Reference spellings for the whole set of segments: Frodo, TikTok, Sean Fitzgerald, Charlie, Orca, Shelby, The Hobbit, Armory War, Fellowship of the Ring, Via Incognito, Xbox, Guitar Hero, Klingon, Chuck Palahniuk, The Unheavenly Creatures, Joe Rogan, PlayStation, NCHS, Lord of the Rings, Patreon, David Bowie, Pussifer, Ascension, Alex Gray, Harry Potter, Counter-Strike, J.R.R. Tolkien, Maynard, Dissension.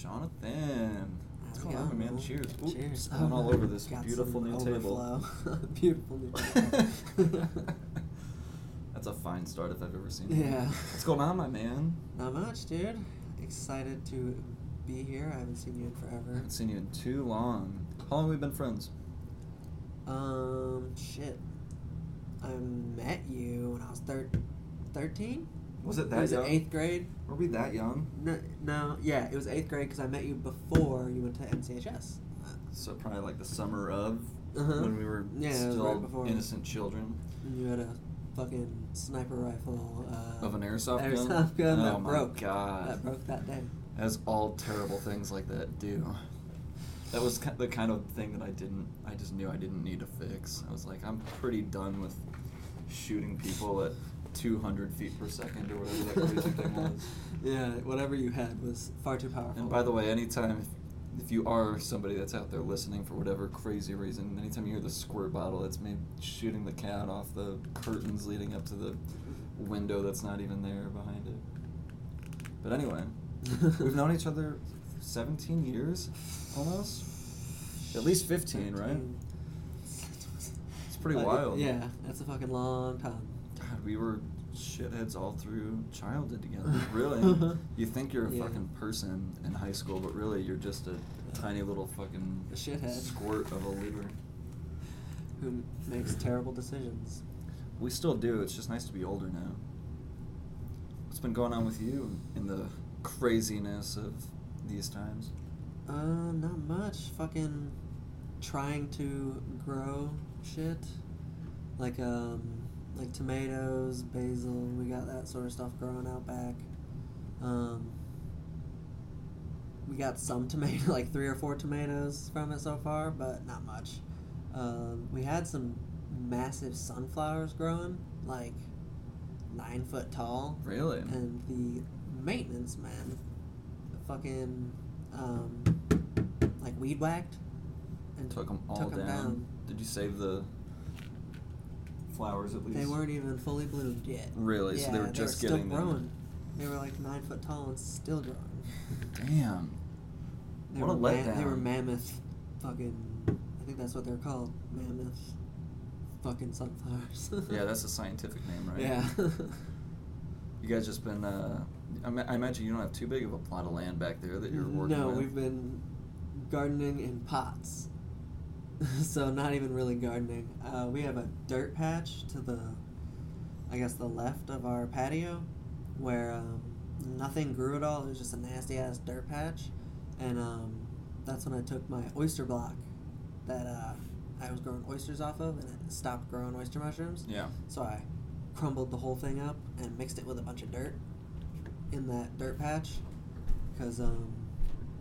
Jonathan. What's going on, man? Cheers. Ooh, cheers. Going all over this beautiful new table. Beautiful new table. That's a fine start if I've ever seen it. Yeah. What's going on, my man? Not much, dude. Excited to be here. I haven't seen you in forever. I haven't seen you in too long. How long have we been friends? Shit. I met you when I was 13? Was it that young? Was it 8th grade? Were we that young? No. Yeah, it was 8th grade because I met you before you went to NCHS. So probably like the summer of when we were still right innocent children. You had a fucking sniper rifle. Of an airsoft gun that broke. Oh, God. That broke that day. As all terrible things like that do. That was the kind of thing that I just knew I didn't need to fix. I was like, I'm pretty done with shooting people at 200 feet per second or whatever that crazy thing was. Yeah, whatever you had was far too powerful. And by the way, anytime, if you are somebody that's out there listening for whatever crazy reason, anytime you hear the squirt bottle, it's me shooting the cat off the curtains leading up to the window that's not even there behind it. But anyway, we've known each other 17 years almost? At least 15, right? It's pretty wild. Yeah, that's a fucking long time. God, we were shitheads all through childhood together. Really? You think you're a fucking person in high school, but really you're just a tiny little fucking shithead squirt of a leader. Who makes terrible decisions. We still do. It's just nice to be older now. What's been going on with you in the craziness of these times? Not much. Fucking trying to grow shit. Like tomatoes, basil, we got that sort of stuff growing out back. We got some tomato, like 3 or 4 tomatoes from it so far, but not much. We had some massive sunflowers growing, like 9 foot tall. Really? And the maintenance man fucking like weed whacked and took them all down. Did you save the flowers at least? They weren't even fully bloomed yet. Really? Yeah, so they were just getting there. They were like 9 foot tall and still growing. Damn. What a letdown. They were mammoth fucking, I think that's what they're called. Mammoth fucking sunflowers. Yeah, that's a scientific name, right? Yeah. You guys just been, I imagine you don't have too big of a plot of land back there that you're working with. No, we've been gardening in pots. So not even really gardening. We have a dirt patch to the, I guess, the left of our patio where nothing grew at all. It was just a nasty-ass dirt patch. And that's when I took my oyster block that I was growing oysters off of, and it stopped growing oyster mushrooms. Yeah. So I crumbled the whole thing up and mixed it with a bunch of dirt in that dirt patch because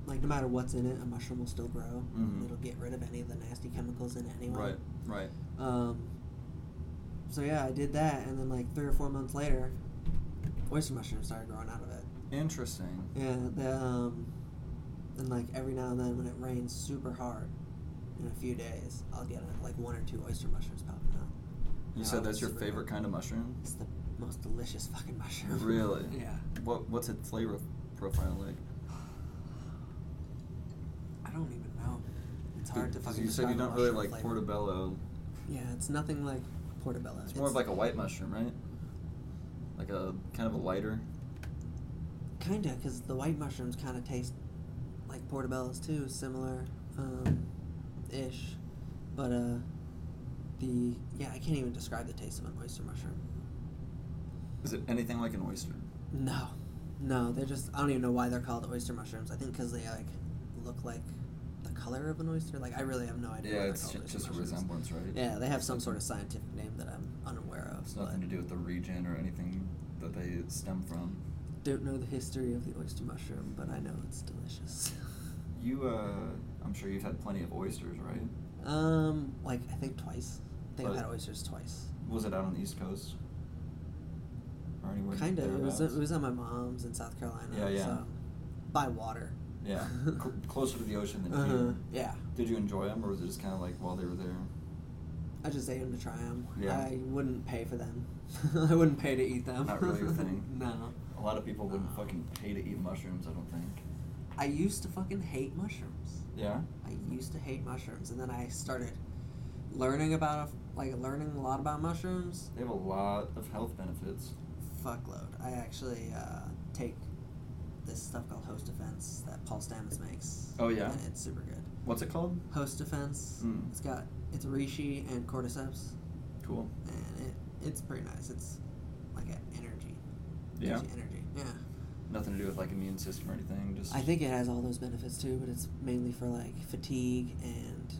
like no matter what's in it, a mushroom will still grow. Mm-hmm. It'll get rid of any of the nasty chemicals in it anyway. Right. So yeah, I did that, and then like 3 or 4 months later, oyster mushrooms started growing out of it. Interesting. Yeah. And like every now and then when it rains super hard in a few days, I'll get like 1 or 2 oyster mushrooms popping out. You said that's your favorite kind of mushroom? It's the most delicious fucking mushroom. Really? Yeah. What's its flavor profile like? I don't even know. It's hard to fucking. You said you don't really like flavor. Portobello. Yeah, it's nothing like portobello. It's more of like a white mushroom, right? Like a kind of a lighter. Kinda, because the white mushrooms kind of taste like portobellos too, similar, ish, but I can't even describe the taste of an oyster mushroom. Is it anything like an oyster? No, they're just, I don't even know why they're called oyster mushrooms. I think because they like look like the color of an oyster. Like I really have no idea. Yeah, it's just a resemblance, right? Yeah, they have some sort of scientific name that I'm unaware of. It's nothing to do with the region or anything that they stem from. Don't know the history of the oyster mushroom, but I know it's delicious. You, I'm sure you've had plenty of oysters, right? Like I think twice. I think I've had oysters twice. Was it out on the East Coast? Or anywhere? Kinda. It was at my mom's in South Carolina. Yeah. So by water. Yeah. Closer to the ocean than here. Yeah. Did you enjoy them, or was it just kind of like while they were there? I just ate them to try them. Yeah. I wouldn't pay for them. I wouldn't pay to eat them. Not really your thing. No. A lot of people wouldn't fucking pay to eat mushrooms, I don't think. I used to fucking hate mushrooms. Yeah? I used to hate mushrooms, and then I started learning a lot about mushrooms. They have a lot of health benefits. Fuckload. I actually take this stuff called Host Defense that Paul Stamets makes. Oh, yeah? And it's super good. What's it called? Host Defense. Mm. It's reishi and cordyceps. Cool. And it's pretty nice. It's like an energy. Yeah. Gives you energy. Yeah. Nothing to do with like immune system or anything. Just I think it has all those benefits too, but it's mainly for like fatigue and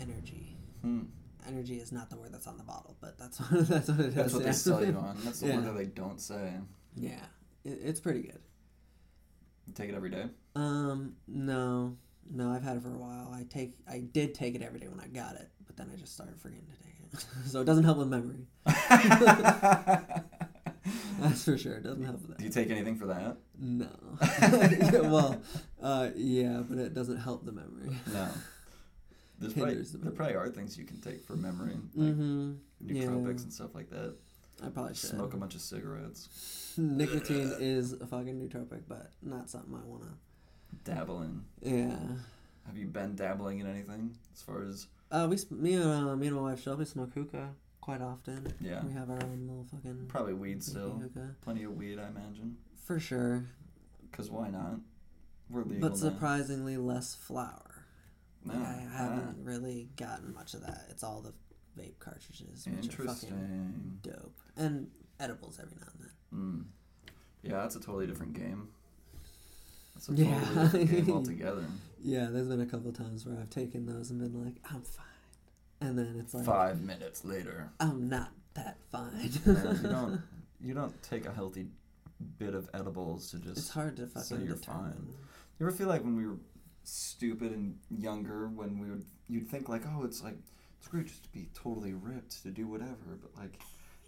energy. Hmm. Energy is not the word that's on the bottle, but that's what it is. That's what they sell you on. That's the word that they don't say. Yeah, it's pretty good. You take it every day? No, I've had it for a while. I did take it every day when I got it, but then I just started forgetting to take it, so it doesn't help with memory. That's for sure. It doesn't help with that. Do you take anything for that? No. Well, yeah, but it doesn't help the memory. No. There probably are things you can take for memory, like nootropics and stuff like that. I probably should. Smoke a bunch of cigarettes. Nicotine is a fucking nootropic, but not something I want to dabble in. Yeah. Have you been dabbling in anything as far as... me and my wife Shelby smoke hookah quite often. Yeah. We have our own little fucking... Probably weed still. Hookah. Plenty of weed, I imagine. For sure. Because why not? We're legal But surprisingly now. Less flour. No. Like, I haven't really gotten much of that. It's all the vape cartridges, which are fucking dope. And edibles every now and then. Mm. Yeah, that's a totally different game. That's a totally different game altogether. Yeah, there's been a couple of times where I've taken those and been like, I'm fine. And then it's like... 5 minutes later. I'm not that fine. Man, you don't take a healthy bit of edibles to just... It's hard to fucking say you're fine. You ever feel like when we were stupid and younger, when we would... You'd think like, oh, it's like... It's great just to be totally ripped, to do whatever. But like,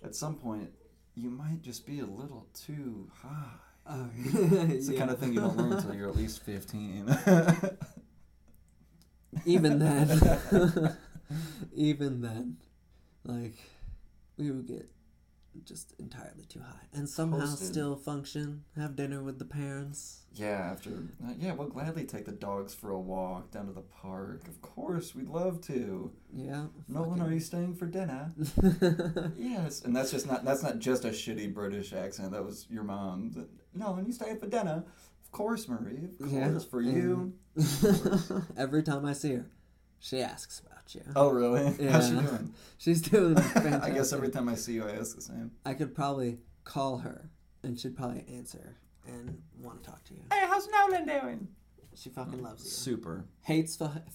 at some point, you might just be a little too high. Oh, yeah. It's the kind of thing you don't learn until you're at least 15. Even then... Even then, like, we would get just entirely too high and somehow still function, have dinner with the parents. Yeah, we'll gladly take the dogs for a walk down to the park. Of course, we'd love to. Yeah. Nolan, are you staying for dinner? Yes. And that's not just a shitty British accent. That was your mom. Nolan, you staying for dinner? Of course, Marie. Of course, for you. Every time I see her, she asks about you. Oh, really? Yeah. How's she doing? She's doing fantastic. I guess every time I see you, I ask the same. I could probably call her, and she'd probably answer and want to talk to you. Hey, how's Nolan doing? She fucking loves you. Super.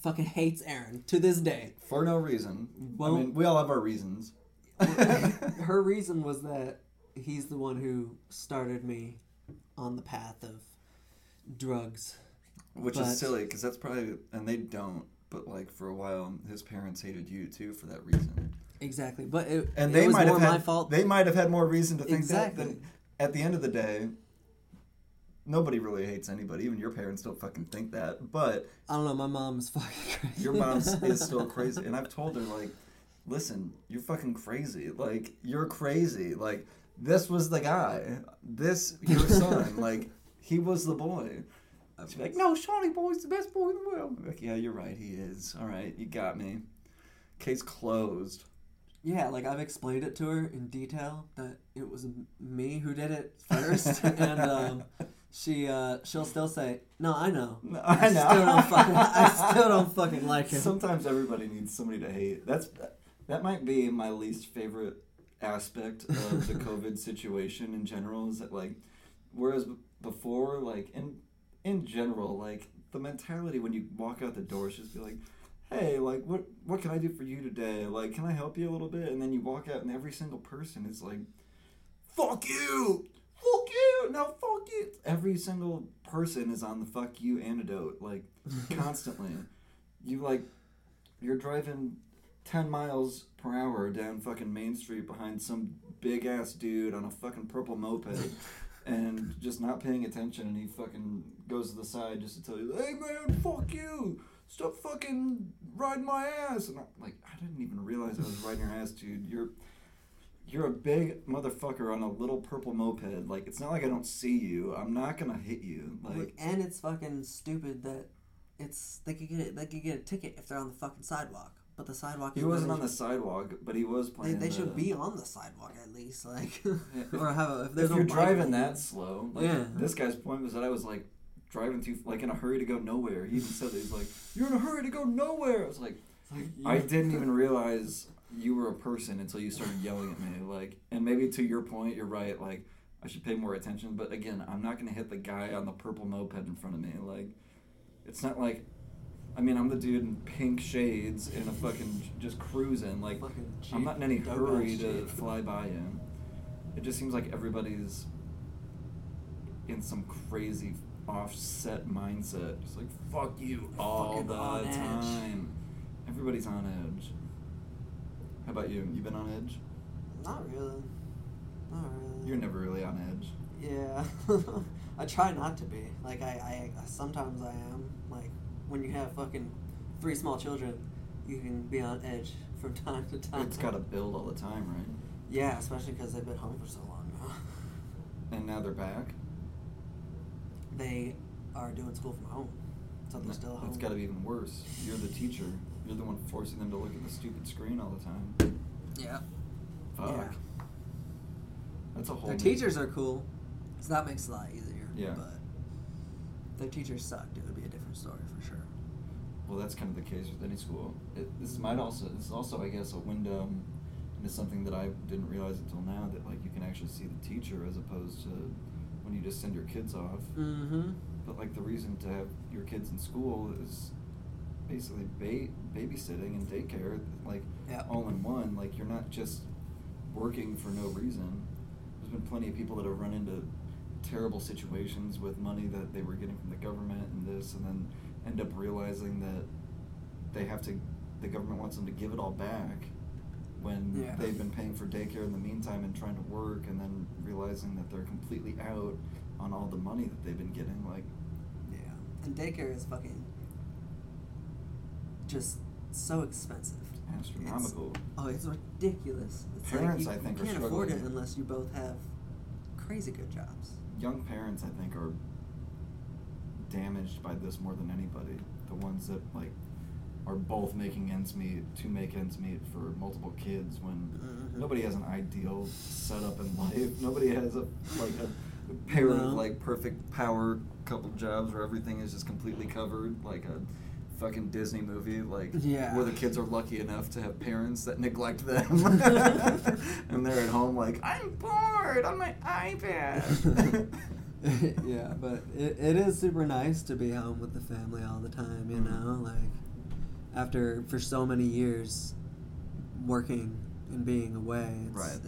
Fucking hates Aaron to this day. For no reason. Well, I mean, we all have our reasons. Her reason was that he's the one who started me on the path of drugs. Which is silly, because that's probably... And they don't. But, like, for a while, his parents hated you, too, for that reason. Exactly. But it was more my fault. They might have had more reason to think that. Than, at the end of the day, nobody really hates anybody. Even your parents don't fucking think that. But... I don't know. My mom's fucking crazy. Your mom is still crazy. And I've told her, like, listen, you're fucking crazy. Like, you're crazy. Like, this was the guy. Your son. Like, he was the boy. She's like, no, Charlie Boy's the best boy in the world. I'm like, yeah, you're right, he is. All right, you got me. Case closed. Yeah, like, I've explained it to her in detail that it was me who did it first, and she'll still say, no, I know. No, I know. I still don't fucking like him. Sometimes everybody needs somebody to hate. That might be my least favorite aspect of the COVID situation in general, is that, like, whereas before, like, in general, like, the mentality when you walk out the door is just be like, hey, like, what can I do for you today? Like, can I help you a little bit? And then you walk out and every single person is like, fuck you! Fuck you! No, fuck you! Every single person is on the fuck you antidote, like, constantly. You're driving 10 miles per hour down fucking Main Street behind some big-ass dude on a fucking purple moped. And just not paying attention, and he fucking goes to the side just to tell you, hey man, fuck you! Stop fucking riding my ass! And I'm like, I didn't even realize I was riding your ass, dude. You're You're a big motherfucker on a little purple moped. Like, it's not like I don't see you. I'm not gonna hit you. Like, and it's fucking stupid that it's they could get a ticket if they're on the fucking sidewalk. But the sidewalk. He wasn't on the sidewalk, but he was playing. They should be on the sidewalk at least, like, or have a. If you're driving that slow, like, yeah. This guy's point was that I was like driving too, like in a hurry to go nowhere. He even said that he's like, "You're in a hurry to go nowhere." I was like, I didn't even realize you were a person until you started yelling at me. Like, and maybe to your point, you're right. Like, I should pay more attention. But again, I'm not gonna hit the guy on the purple moped in front of me. Like, it's not like. I mean, I'm the dude in pink shades in a fucking just cruising. Like, I'm not in any hurry to fly by him. It just seems like everybody's in some crazy offset mindset. Just like, fuck you all the time. Everybody's on edge. How about you? You been on edge? Not really. You're never really on edge. Yeah. I try not to be. Like, I sometimes I am. Like, when you have fucking 3 small children, you can be on edge from time to time. It's got to build all the time, right? Yeah, especially because they've been home for so long now. And now they're back? They are doing school from home, so they're still home. It's got to be even worse. You're the teacher. You're the one forcing them to look at the stupid screen all the time. Yeah. Fuck. Yeah. That's a whole... Their teachers are cool, so that makes it a lot easier. Yeah. But their teachers sucked. It would be a different story for sure. Well, that's kind of the case with any school. This is also, I guess, a window into something that I didn't realize until now, that like you can actually see the teacher as opposed to when you just send your kids off. Mm-hmm. But like the reason to have your kids in school is basically babysitting and daycare, like all in one. Like you're not just working for no reason. There's been plenty of people that have run into terrible situations with money that they were getting from the government and this, and then end up realizing that the government wants them to give it all back when they've been paying for daycare in the meantime and trying to work, and then realizing that they're completely out on all the money that they've been getting. Like, yeah. And daycare is fucking just so expensive. Astronomical. It's ridiculous. It's parents, like, I think, are struggling. You can't afford it unless you both have crazy good jobs. Young parents, I think, are damaged by this more than anybody. The ones that like are both making ends meet to make ends meet for multiple kids, when nobody has an ideal setup in life. Nobody has a pair of like perfect power couple jobs where everything is just completely covered, like a fucking Disney movie, like where the kids are lucky enough to have parents that neglect them, and they're at home like, I'm bored on my iPad. Yeah, but it is super nice to be home with the family all the time, you know, like after for so many years working and being away,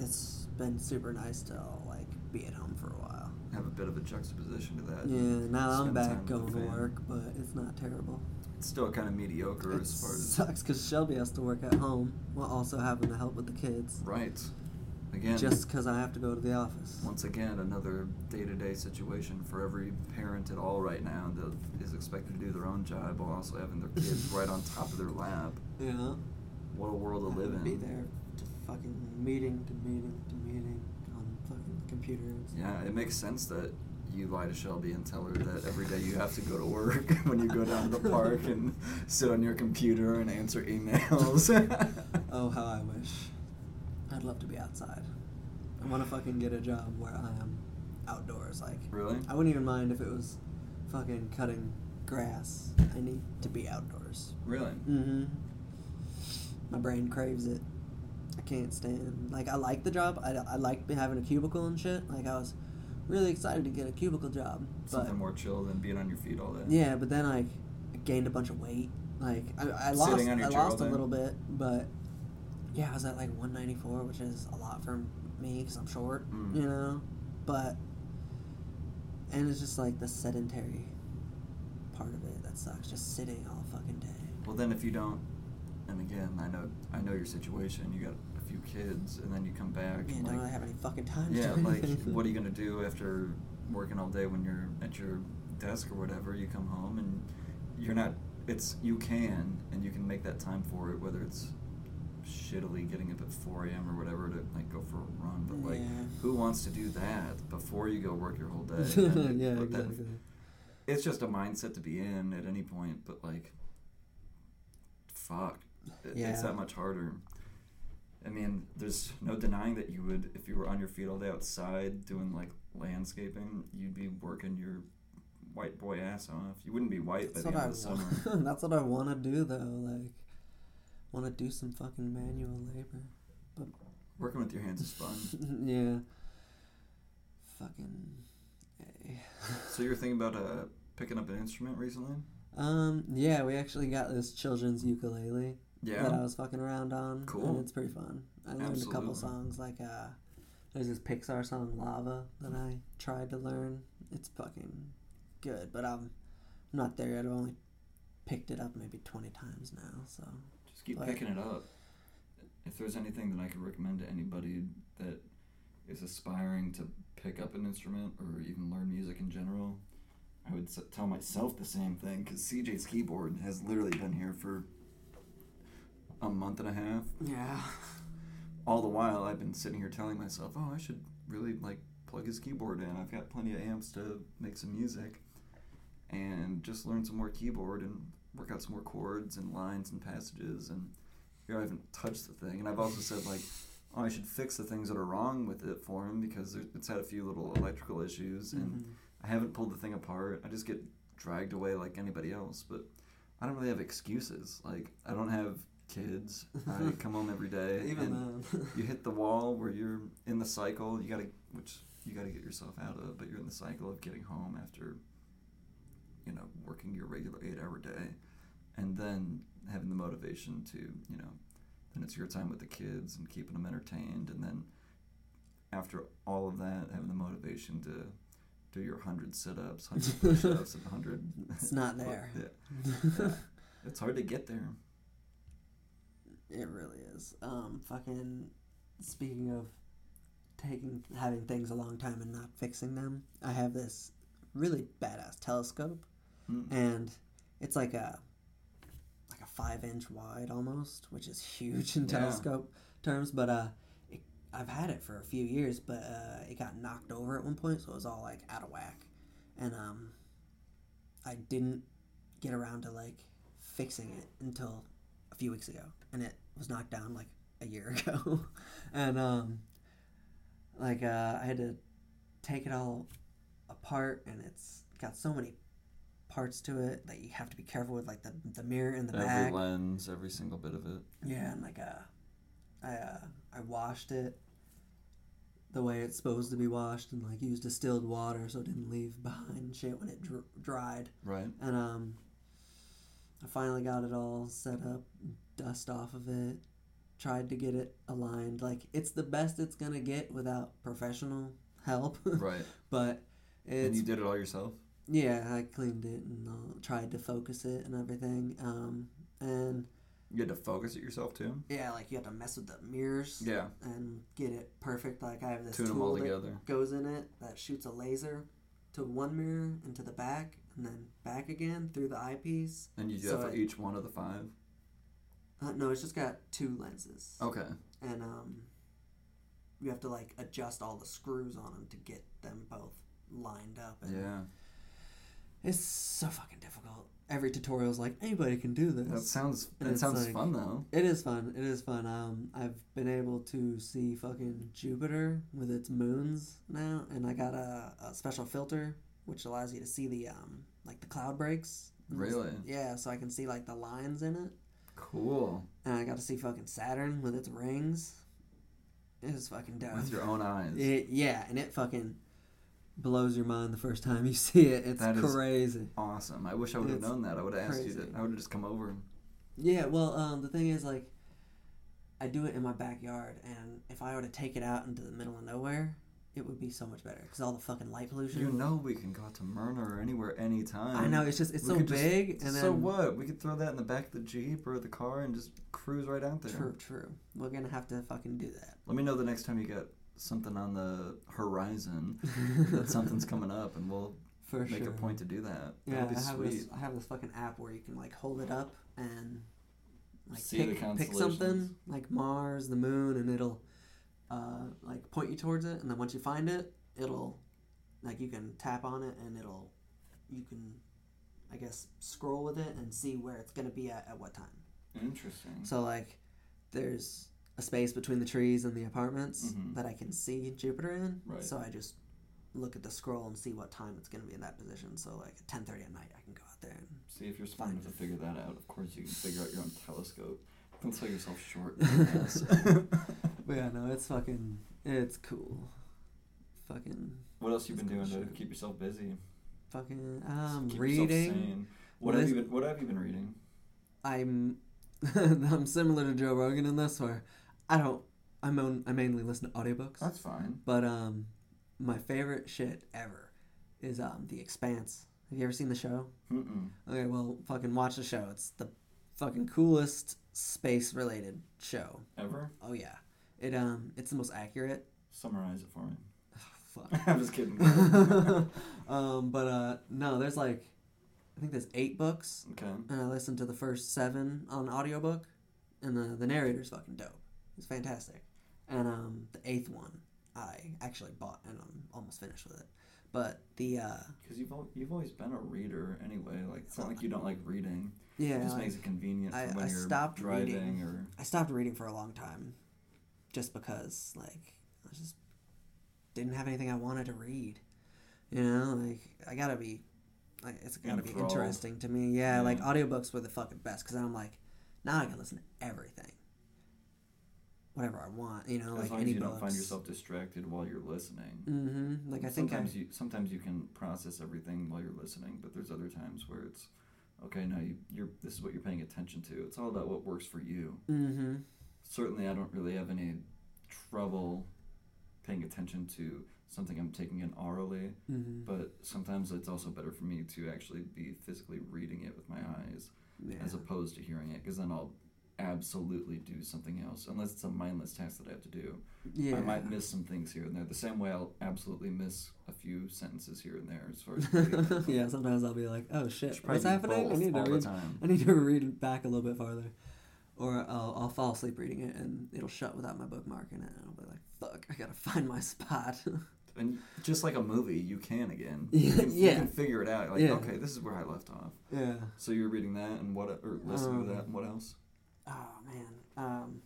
it's been super nice to like be at home for a while. Have a bit of a juxtaposition to that. Yeah, now I'm back going to work, but it's not terrible. It's still kind of mediocre as far as... It sucks because Shelby has to work at home while also having to help with the kids. Right. Again... Just because I have to go to the office. Once again, another day-to-day situation for every parent at all right now that is expected to do their own job while also having their kids right on top of their lap. Yeah. What a world to live in. Be there to fucking meeting on the fucking computers. Yeah, it makes sense that... You lie to Shelby and tell her that every day you have to go to work when you go down to the park and sit on your computer and answer emails. Oh, how I wish. I'd love to be outside. I want to fucking get a job where I am outdoors. Like, really? I wouldn't even mind if it was fucking cutting grass. I need to be outdoors. Really? Mm-hmm. My brain craves it. I can't stand... Like, I like the job. I like having a cubicle and shit. Like, I was... really excited to get a cubicle job. Something more chill than being on your feet all day. Yeah, but then like, I gained a bunch of weight. Like I lost a little bit, but yeah, I was at like 194, which is a lot for me because I'm short, you know. But and it's just like the sedentary part of it that sucks. Just sitting all fucking day. Well, then if you don't, and again, I know your situation. You got few kids, and then you come back. Yeah, and like, don't really have any fucking time. Yeah, like, what are you gonna do after working all day when you're at your desk or whatever? You come home and you can make that time for it, whether it's shittily getting up at 4 a.m. or whatever to like go for a run, but like who wants to do that before you go work your whole day? Yeah, exactly. It's just a mindset to be in at any point, but like, fuck, it's that much harder. I mean, there's no denying that you would, if you were on your feet all day outside doing like landscaping, you'd be working your white boy ass off. You wouldn't be white by the end of the summer. That's what I want to do though. Like, want to do some fucking manual labor. But working with your hands is fun. Yeah. Fucking. Hey. So you were thinking about picking up an instrument recently? Yeah, we actually got this children's ukulele. Yeah. That I was fucking around on. Cool. And it's pretty fun. I learned a couple songs, like there's this Pixar song Lava that I tried to learn. It's fucking good, but I'm not there yet. I've only picked it up maybe 20 times now, so just keep picking it up. If there's anything that I could recommend to anybody that is aspiring to pick up an instrument or even learn music in general, I would tell myself the same thing, because CJ's keyboard has literally been here for a month and a half. Yeah. All the while, I've been sitting here telling myself, oh, I should really, like, plug his keyboard in. I've got plenty of amps to make some music and just learn some more keyboard and work out some more chords and lines and passages. And here I haven't touched the thing. And I've also said, like, oh, I should fix the things that are wrong with it for him, because it's had a few little electrical issues. And I haven't pulled the thing apart. I just get dragged away like anybody else. But I don't really have excuses. Like, I don't have kids. I come home every day. Even you hit the wall where you're in the cycle. You gotta get yourself out of, but you're in the cycle of getting home after, you know, working your regular 8-hour day, and then having the motivation to, you know, then it's your time with the kids and keeping them entertained, and then after all of that, having the motivation to do your 100 sit-ups, 100 push-ups, and 100. It's not there. Yeah. It's hard to get there. It really is. Fucking speaking of having things a long time and not fixing them, I have this really badass telescope, and it's like a 5-inch wide almost, which is huge in telescope terms. But I've had it for a few years, but it got knocked over at one point, so it was all like out of whack, and I didn't get around to like fixing it until a few weeks ago. And it was knocked down like a year ago. And I had to take it all apart, and it's got so many parts to it that you have to be careful with, like the mirror in the back. Every lens, every single bit of it. Yeah, and like I washed it the way it's supposed to be washed, and like used distilled water so it didn't leave behind shit when it dried. Right. And I finally got it all set up, dust off of it, tried to get it aligned. Like, it's the best it's going to get without professional help. Right. But it's... And you did it all yourself? Yeah, I cleaned it and tried to focus it and everything. And... You had to focus it yourself, too? Yeah, like, you had to mess with the mirrors. Yeah. And get it perfect. Like, I have this tool that goes in it that shoots a laser to one mirror and to the back, and then back again through the eyepiece. And you do that for each one of the 5? No, it's just got 2 lenses. Okay. And you have to like adjust all the screws on them to get them both lined up. And yeah. It's so fucking difficult. Every tutorial's like, anybody can do this. That sounds like, fun though. It is fun. I've been able to see fucking Jupiter with its moons now, and I got a special filter which allows you to see the like the cloud breaks. Really? Yeah, so I can see like the lines in it. Cool. And I got to see fucking Saturn with its rings. It was fucking dope. With your own eyes. And it fucking blows your mind the first time you see it. It's that crazy. Is awesome. I wish I would have known that. I would have asked you that. I would have just come over. Yeah, well, the thing is, like, I do it in my backyard, and if I were to take it out into the middle of nowhere, it would be so much better because all the fucking light pollution. You know, we can go out to Myrna or anywhere, anytime. I know, it's so big. And so then, what? We could throw that in the back of the Jeep or the car and just cruise right out there. True. We're going to have to fucking do that. Let me know the next time you get something on the horizon that something's coming up, and we'll make a point to do that. Yeah, that'd be sweet. I have this fucking app where you can like hold it up and like pick something like Mars, the moon, and it'll like point you towards it, and then once you find it, it'll like you can tap on it and it'll you can I guess scroll with it and see where it's gonna be at what time. Interesting. So like there's a space between the trees and the apartments mm-hmm. that I can see Jupiter in. Right. So I just look at the scroll and see what time it's going to be in that position. So like at 10:30 at night, I can go out there and see if you're smart enough to figure that out. Of course, you can figure out your own telescope. Don't sell yourself short. But yeah, no, it's cool. Fucking. What else you been doing to keep yourself busy? Fucking reading. Sane. What have you been reading? I'm similar to Joe Rogan in this, where I mainly listen to audiobooks. That's fine. But my favorite shit ever is The Expanse. Have you ever seen the show? Mm-mm. Okay, well, fucking watch the show. It's the fucking coolest space-related show ever. Oh yeah, it's the most accurate. Summarize it for me. Oh, fuck. I'm just kidding. No, there's like. I think there's 8 books. Okay. And I listened to the first 7 on audiobook. And the narrator's fucking dope. It's fantastic. And the 8th one I actually bought and I'm almost finished with it. But the... Because you've always been a reader anyway. Like, it's not like you don't like reading. Yeah. It just makes it convenient for when you're driving or... I stopped reading for a long time. Just because, like, I just didn't have anything I wanted to read. You know? Like, I gotta be... Like, it's gotta be interesting to me. Yeah, like audiobooks were the fucking best because I'm like, now I can listen to everything, whatever I want. You know, as like long any as you books. Don't find yourself distracted while you're listening. Mm-hmm. Like I think sometimes you can process everything while you're listening, but there's other times where it's okay. Now this is what you're paying attention to. It's all about what works for you. Mm-hmm. Certainly, I don't really have any trouble paying attention to. Something I'm taking in orally, mm-hmm. but sometimes it's also better for me to actually be physically reading it with my eyes as opposed to hearing it, because then I'll absolutely do something else, unless it's a mindless task that I have to do. Yeah. I might miss some things here and there, the same way I'll absolutely miss a few sentences here and there as far as... Yeah, sometimes I'll be like, oh shit, what's happening? I need to read back a little bit farther. Or I'll fall asleep reading it, and it'll shut without my bookmark in it, and I'll be like, fuck, I gotta find my spot. And just like a movie, you can again. You can figure it out. Like, okay, this is where I left off. Yeah. So you're reading that and listening to that and what else? Oh, man.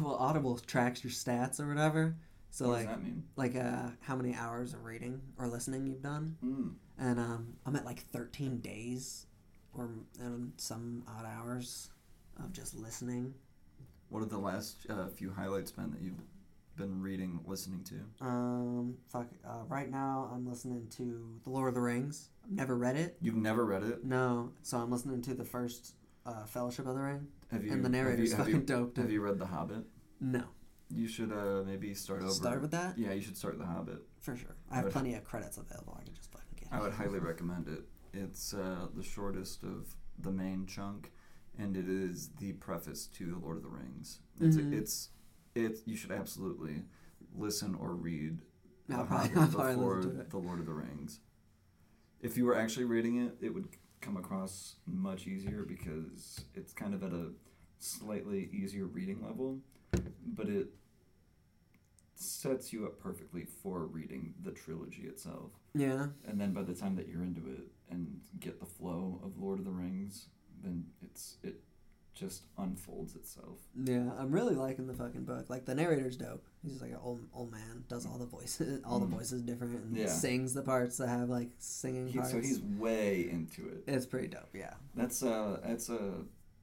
Well, Audible tracks your stats or whatever. So what does that mean? Like how many hours of reading or listening you've done. Mm. And I'm at like 13 days or some odd hours of just listening. What have the last few highlights been that you've been reading, listening to? Right now I'm listening to The Lord of the Rings. I've never read it. You've never read it? No. So I'm listening to the first Fellowship of the Ring. And the narrator's fucking dope. Have you read The Hobbit? No. You should maybe start with that? Yeah, you should start The Hobbit. For sure. I have plenty of credits available. I can just fucking get it. I would highly recommend it. It's the shortest of the main chunk, and it is the preface to The Lord of the Rings. You should absolutely listen or read The Hobbit before The Lord of the Rings. If you were actually reading it, it would come across much easier because it's kind of at a slightly easier reading level, but it sets you up perfectly for reading the trilogy itself. Yeah. And then by the time that you're into it and get the flow of Lord of the Rings, then it just unfolds itself. Yeah, I'm really liking the fucking book. Like, the narrator's dope. He's just like an old man, does all the voices, different, and sings the parts that have, like, singing parts. So he's way into it. It's pretty dope, yeah. That's a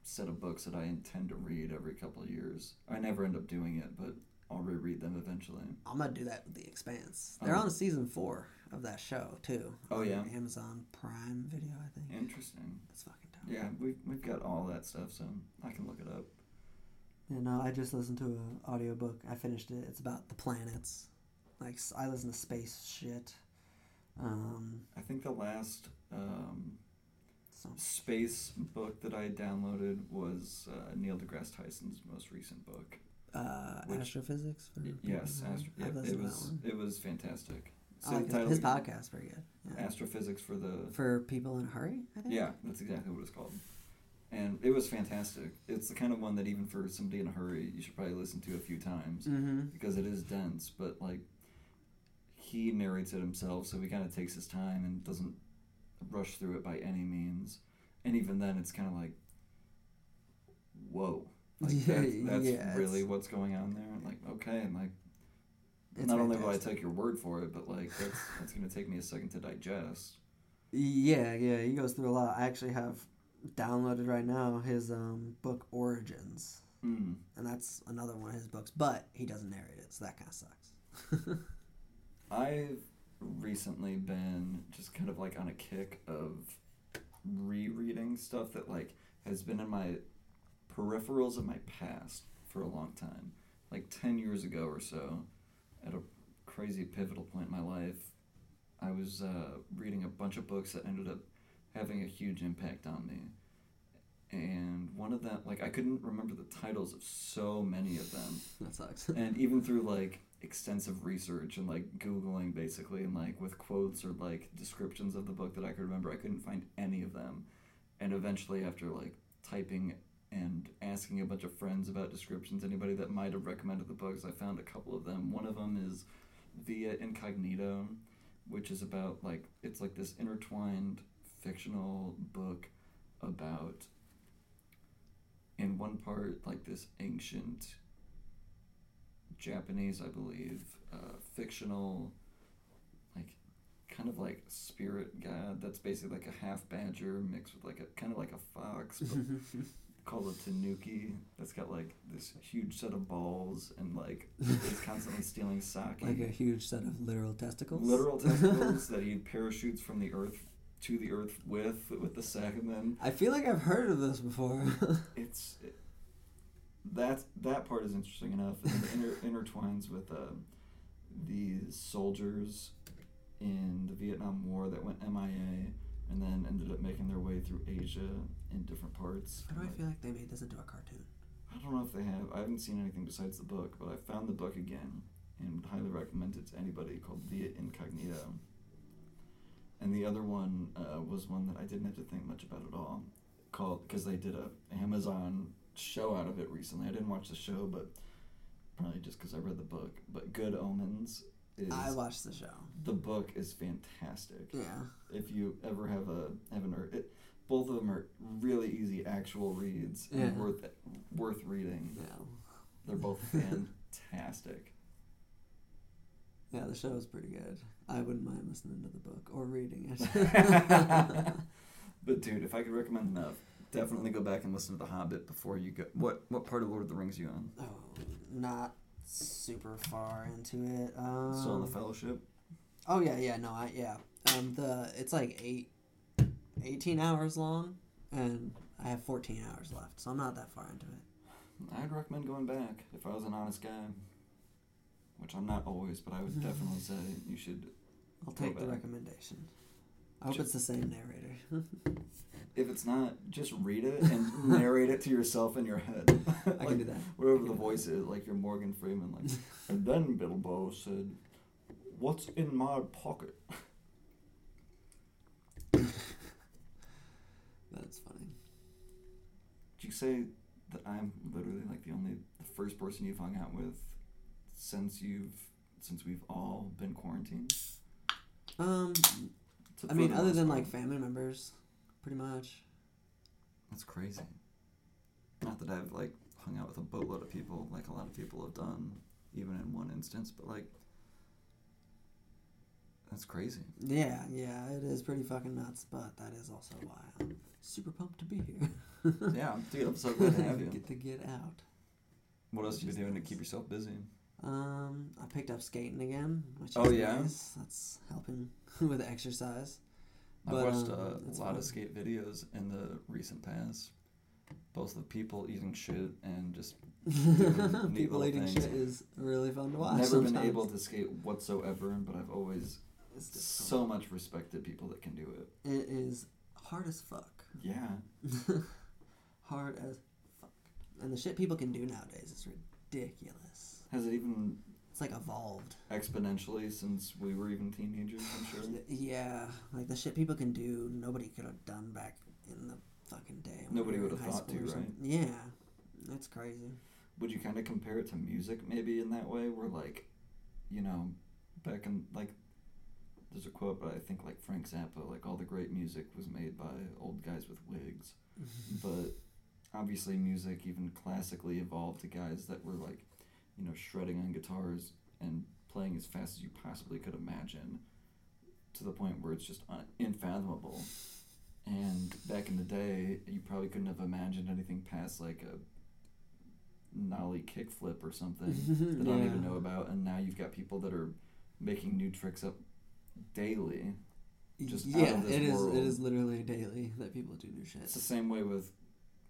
set of books that I intend to read every couple of years. I never end up doing it, but I'll reread them eventually. I'm gonna do that with The Expanse. They're on season 4 of that show, too. Oh, yeah? Amazon Prime Video, I think. Interesting. That's fucking dope. Yeah, we've got all that stuff, so I can look it up. And I just listened to an audiobook. I finished it. It's about the planets. Like, I listen to space shit. I think the last space book that I downloaded was Neil deGrasse Tyson's most recent book. Astrophysics? It was fantastic. So his podcast pretty good. Yeah. Astrophysics for people in a hurry, I think? Yeah, that's exactly what it's called. And it was fantastic. It's the kind of one that even for somebody in a hurry, you should probably listen to a few times because it is dense. But like, he narrates it himself, so he kind of takes his time and doesn't rush through it by any means. And even then, it's kind of like, whoa, like that's really what's going on there. And like, okay, and like, it's not only will I take your word for it, but like that's gonna take me a second to digest. Yeah, he goes through a lot. I actually have downloaded right now his book Origins, and that's another one of his books, but he doesn't narrate it, so that kind of sucks. I've recently been just kind of like on a kick of rereading stuff that like has been in my peripherals of my past for a long time, like 10 years ago or so. At a crazy pivotal point in my life, I was reading a bunch of books that ended up having a huge impact on me. And one of them, like, I couldn't remember the titles of so many of them. That sucks. And even through, like, extensive research and, like, Googling, basically, and, like, with quotes or, like, descriptions of the book that I could remember, I couldn't find any of them. And eventually, after, like, typing and asking a bunch of friends about descriptions, anybody that might have recommended the books, I found a couple of them. One of them is Via Incognito, which is about, like, it's, like, this intertwined fictional book about, in one part, like this ancient Japanese, I believe, fictional, like kind of like spirit god that's basically like a half badger mixed with like a kind of like a fox, but called a tanuki, that's got like this huge set of balls and like is constantly stealing sake. Like a huge set of literal testicles? Literal testicles that he parachutes from the earth to the earth with the sack of them. I feel like I've heard of this before. That part is interesting enough. And it intertwines with these soldiers in the Vietnam War that went MIA and then ended up making their way through Asia in different parts. How do I feel like they made this into a cartoon? I don't know if they have. I haven't seen anything besides the book, but I found the book again and would highly recommend it to anybody, called Via Incognito. And the other one was one that I didn't have to think much about at all, called, because they did an Amazon show out of it recently. I didn't watch the show, but probably just because I read the book. But Good Omens is... I watched the show. The book is fantastic. Yeah. If you ever both of them are really easy actual reads and worth reading. Yeah. They're both fantastic. Yeah, the show is pretty good. I wouldn't mind listening to the book or reading it. But dude, if I could recommend enough, definitely go back and listen to The Hobbit before you go. What part of Lord of the Rings are you on? Oh, not super far into it. Still on the Fellowship? Oh yeah, no, yeah. It's like 18 hours long, and I have 14 hours left, so I'm not that far into it. I'd recommend going back if I was an honest guy. Which I'm not always, but I would definitely say you should. I'll take the recommendation. I hope it's the same narrator. If it's not, just read it and narrate it to yourself in your head. Like, I can do that. Whatever the voice is, like your Morgan Freeman. Like, and then Bilbo said, "What's in my pocket?" That's funny. Did you say that I'm literally like the first person you've hung out with since we've all been quarantined? I mean, other than like family members, pretty much. That's crazy. Not that I've like hung out with a boatload of people, like a lot of people have done, even in one instance, but like, that's crazy. Yeah, it is pretty fucking nuts, but that is also why I'm super pumped to be here. Yeah, dude, I'm so glad to have you. Get to get out. What else are you doing to keep yourself busy? I picked up skating again, which is nice. That's helping with exercise. I watched a lot of skate videos in the recent past, both of people eating shit and just doing people eating things. Shit is really fun to watch. I've never been able to skate whatsoever, but I've always so much respected people that can do it. It is hard as fuck. Yeah. Hard as fuck. And the shit people can do nowadays is ridiculous. Has it even... It's like evolved. Exponentially since we were even teenagers, I'm sure. Yeah. Like the shit people can do, nobody could have done back in the fucking day. Nobody would have thought to, right? Yeah. That's crazy. Would you kind of compare it to music maybe in that way where, like, you know, back in, like, there's a quote, but I think, like, Frank Zappa, like, all the great music was made by old guys with wigs. But obviously music, even classically, evolved to guys that were, like, you know, shredding on guitars and playing as fast as you possibly could imagine to the point where it's just unfathomable. And back in the day, you probably couldn't have imagined anything past, like, a nollie kickflip or something that I don't even know about, and now you've got people that are making new tricks up daily. Just out of this world. It is literally daily that people do new shit. It's the same way with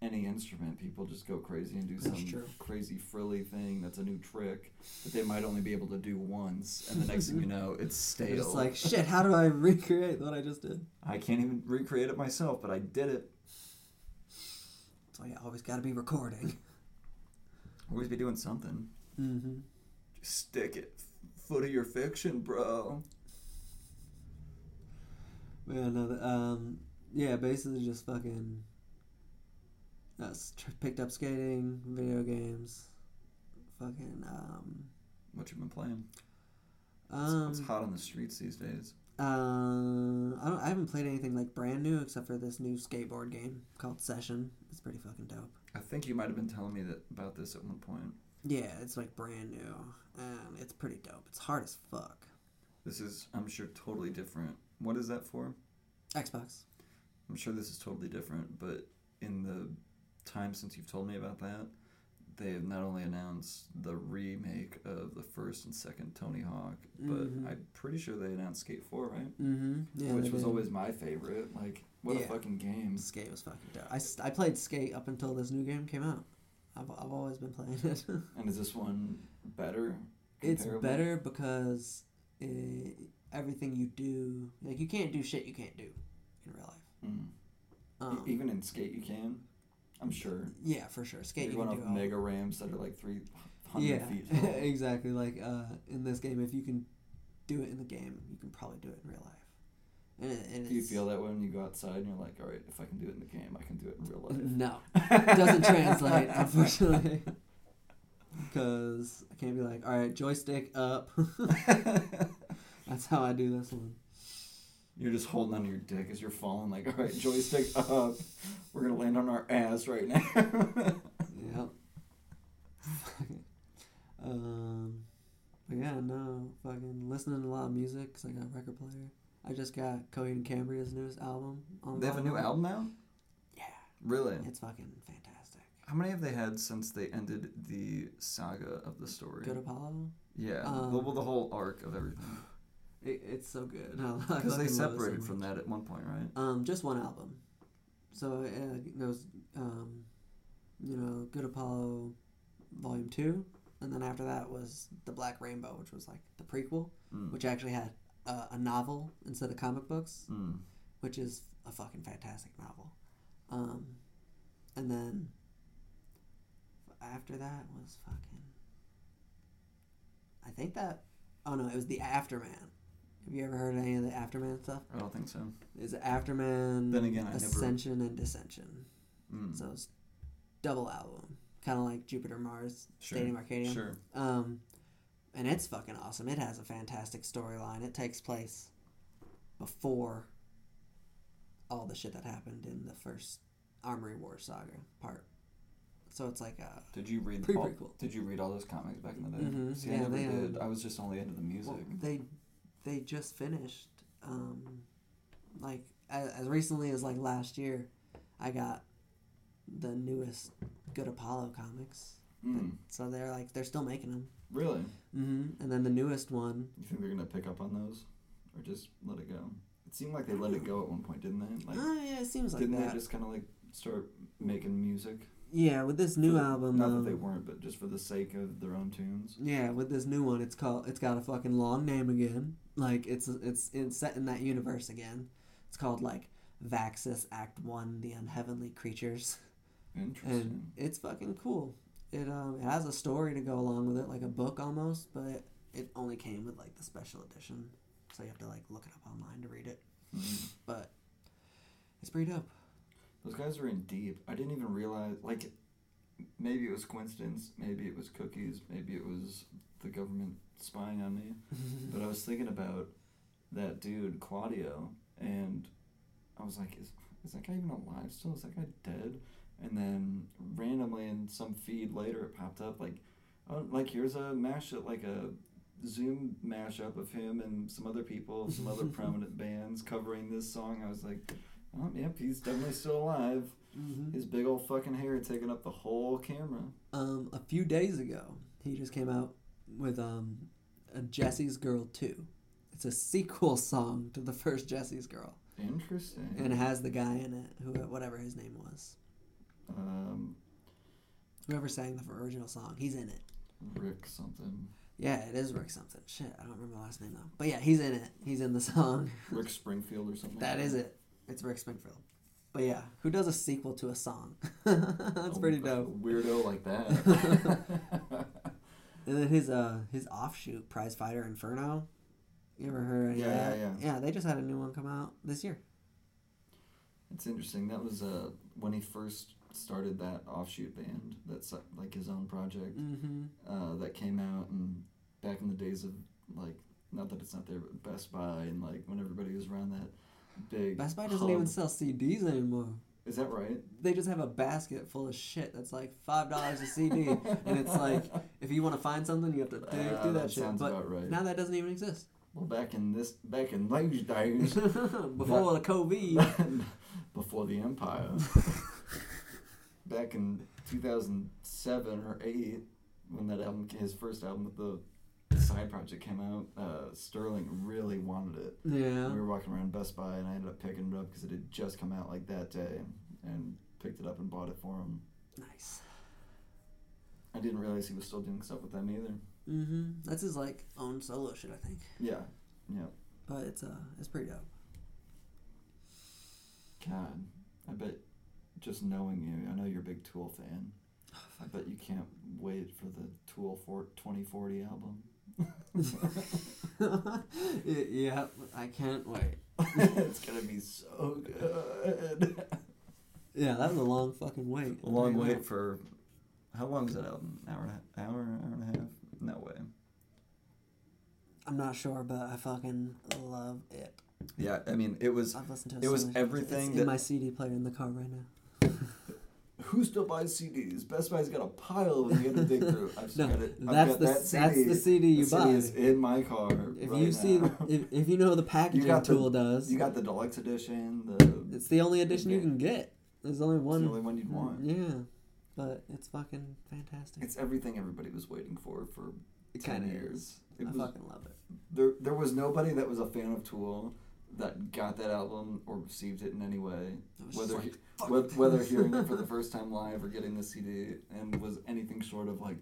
any instrument. People just go crazy and do some crazy frilly thing that's a new trick that they might only be able to do once, and the next thing you know, it's stale. It's like, shit, how do I recreate what I just did? I can't even recreate it myself, but I did it. That's why you always gotta be recording. Always be doing something. Mm-hmm. Just stick it. Foot of your fiction, bro. Yeah, no, yeah, basically just fucking picked up skating, video games, fucking what you been playing? It's hot on the streets these days. I haven't played anything like brand new except for this new skateboard game called Session. It's pretty fucking dope. I think you might have been telling me about this at one point. Yeah, it's like brand new. It's pretty dope. It's hard as fuck. This is, I'm sure, totally different. What is that for? Xbox. I'm sure this is totally different, but in the time since you've told me about that, they have not only announced the remake of the first and second Tony Hawk, but I'm pretty sure they announced Skate 4, right? Mm-hmm. Yeah, which was always my favorite. Like, what a fucking game. Skate was fucking dope. I played Skate up until this new game came out. I've always been playing it. And is this one better? Comparable? It's better because everything you do, like, you can't do shit you can't do in real life. Mm. Even in Skate you can. I'm sure. Yeah, for sure. Skate, you can do mega ramps that are like 300 feet tall. Exactly. Like, in this game, if you can do it in the game, you can probably do it in real life. And do you feel that way when you go outside and you're like, all right, if I can do it in the game, I can do it in real life? No. It doesn't translate, unfortunately. Because I can't be like, all right, joystick up. That's how I do this one. You're just holding on to your dick as you're falling, like, all right, joystick up. We're going to land on our ass right now. Yep. But yeah, no, fucking listening to a lot of music because I got a record player. I just got Coheed & Cambria's newest album. They have a new album now? Yeah. Really? It's fucking fantastic. How many have they had since they ended the saga of the story? Good Apollo? Yeah. The whole arc of everything. It's so good. Because they separated from that at one point, right? Just one album. So it goes, Good Apollo Volume 2, and then after that was The Black Rainbow, which was like the prequel, which actually had a novel instead of comic books, which is a fucking fantastic novel. And then after that was fucking... I think that... Oh, no, it was The Afterman. Have you ever heard of any of the Afterman stuff? I don't think so. It's Afterman, then again, Ascension, and Dissension. Mm. So it's double album. Kind of like Jupiter, Mars, Stadium Arcadium. Sure. And it's fucking awesome. It has a fantastic storyline. It takes place before all the shit that happened in the first Armory War Saga part. So it's like a Did you read all those comics back in the day? Mm-hmm. See, I never did. I was just only into the music. Well, they just finished, like, as recently as, like, last year, I got the newest Good Apollo comics. Mm. So they're still making them. Really? Mm-hmm. And then the newest one. You think they're going to pick up on those? Or just let it go? It seemed like they let it go at one point, didn't they? Like, oh, yeah, it seems like that. Didn't they just kind of, like, start making music? Yeah, with this new album... Not that they weren't, but just for the sake of their own tunes. Yeah, with this new one, it's got a fucking long name again. Like, it's set in that universe again. It's called, like, Vaxis Act 1, The Unheavenly Creatures. Interesting. And it's fucking cool. It has a story to go along with it, like a book almost, but it only came with, like, the special edition. So you have to, like, look it up online to read it. Mm-hmm. But it's pretty dope. Those guys were in deep. I didn't even realize, like, maybe it was coincidence, maybe it was cookies, maybe it was the government spying on me. But I was thinking about that dude, Claudio, and I was like, is that guy even alive still? Is that guy dead? And then randomly in some feed later, it popped up, like, oh, like, here's a mashup, like a Zoom mashup of him and some other people, some other prominent bands covering this song. I was like, oh, yep, he's definitely still alive. Mm-hmm. His big old fucking hair taking up the whole camera. A few days ago, he just came out with a Jesse's Girl 2. It's a sequel song to the first Jesse's Girl. Interesting. And it has the guy in it, who, whatever his name was. Whoever sang the original song, he's in it. Rick something. Yeah, it is Rick something. Shit, I don't remember the last name, though. But yeah, he's in it. He's in the song. Rick Springfield or something. That is it. It's Rick Springfield. But yeah, who does a sequel to a song? That's pretty dope. Weirdo like that. And then his offshoot, Prize Fighter Inferno. You ever heard of that? Yeah, they just had a new one come out this year. It's interesting. That was when he first started that offshoot band, that's like his own project, that came out and back in the days of, like, not that it's not there, but Best Buy, and like when everybody was around that big Best Buy doesn't even sell CDs anymore. Is that right? They just have a basket full of shit that's like $5 a CD, and it's like, if you want to find something, you have to dig through that shit. But about right. Now that doesn't even exist. Well, back in these days, before the COVID, before the empire. Back in 2007 or 8, when that album, his first album with the side project came out, Sterling really wanted it. Yeah. We were walking around Best Buy, and I ended up picking it up because it had just come out like that day, and picked it up and bought it for him. Nice. I didn't realize he was still doing stuff with them either. Mm-hmm. That's his, like, own solo shit, I think. Yeah. Yeah. But it's pretty dope. God, I bet. Just knowing you, I know you're a big Tool fan. Oh, I bet you can't wait for the Tool 2040 album. Yeah, I can't wait. It's going to be so good. Yeah, that was a long fucking wait. A long wait for... How long is that album? Hour and a half? No way. I'm not sure, but I fucking love it. Yeah, I mean, it was everything. It's in my CD player in the car right now. Who still buys CDs? Best Buy's got a pile of them you got to dig through. That's the CD you buy. The CD is in my car if you know how the packaging Tool does. You got the deluxe edition. It's the only edition you can get. There's only one. It's the only one you'd want. Yeah, but it's fucking fantastic. It's everything everybody was waiting for 10 years. Fucking love it. There was nobody that was a fan of Tool that got that album or received it in any way, whether hearing it for the first time live or getting the CD, and was anything short of like,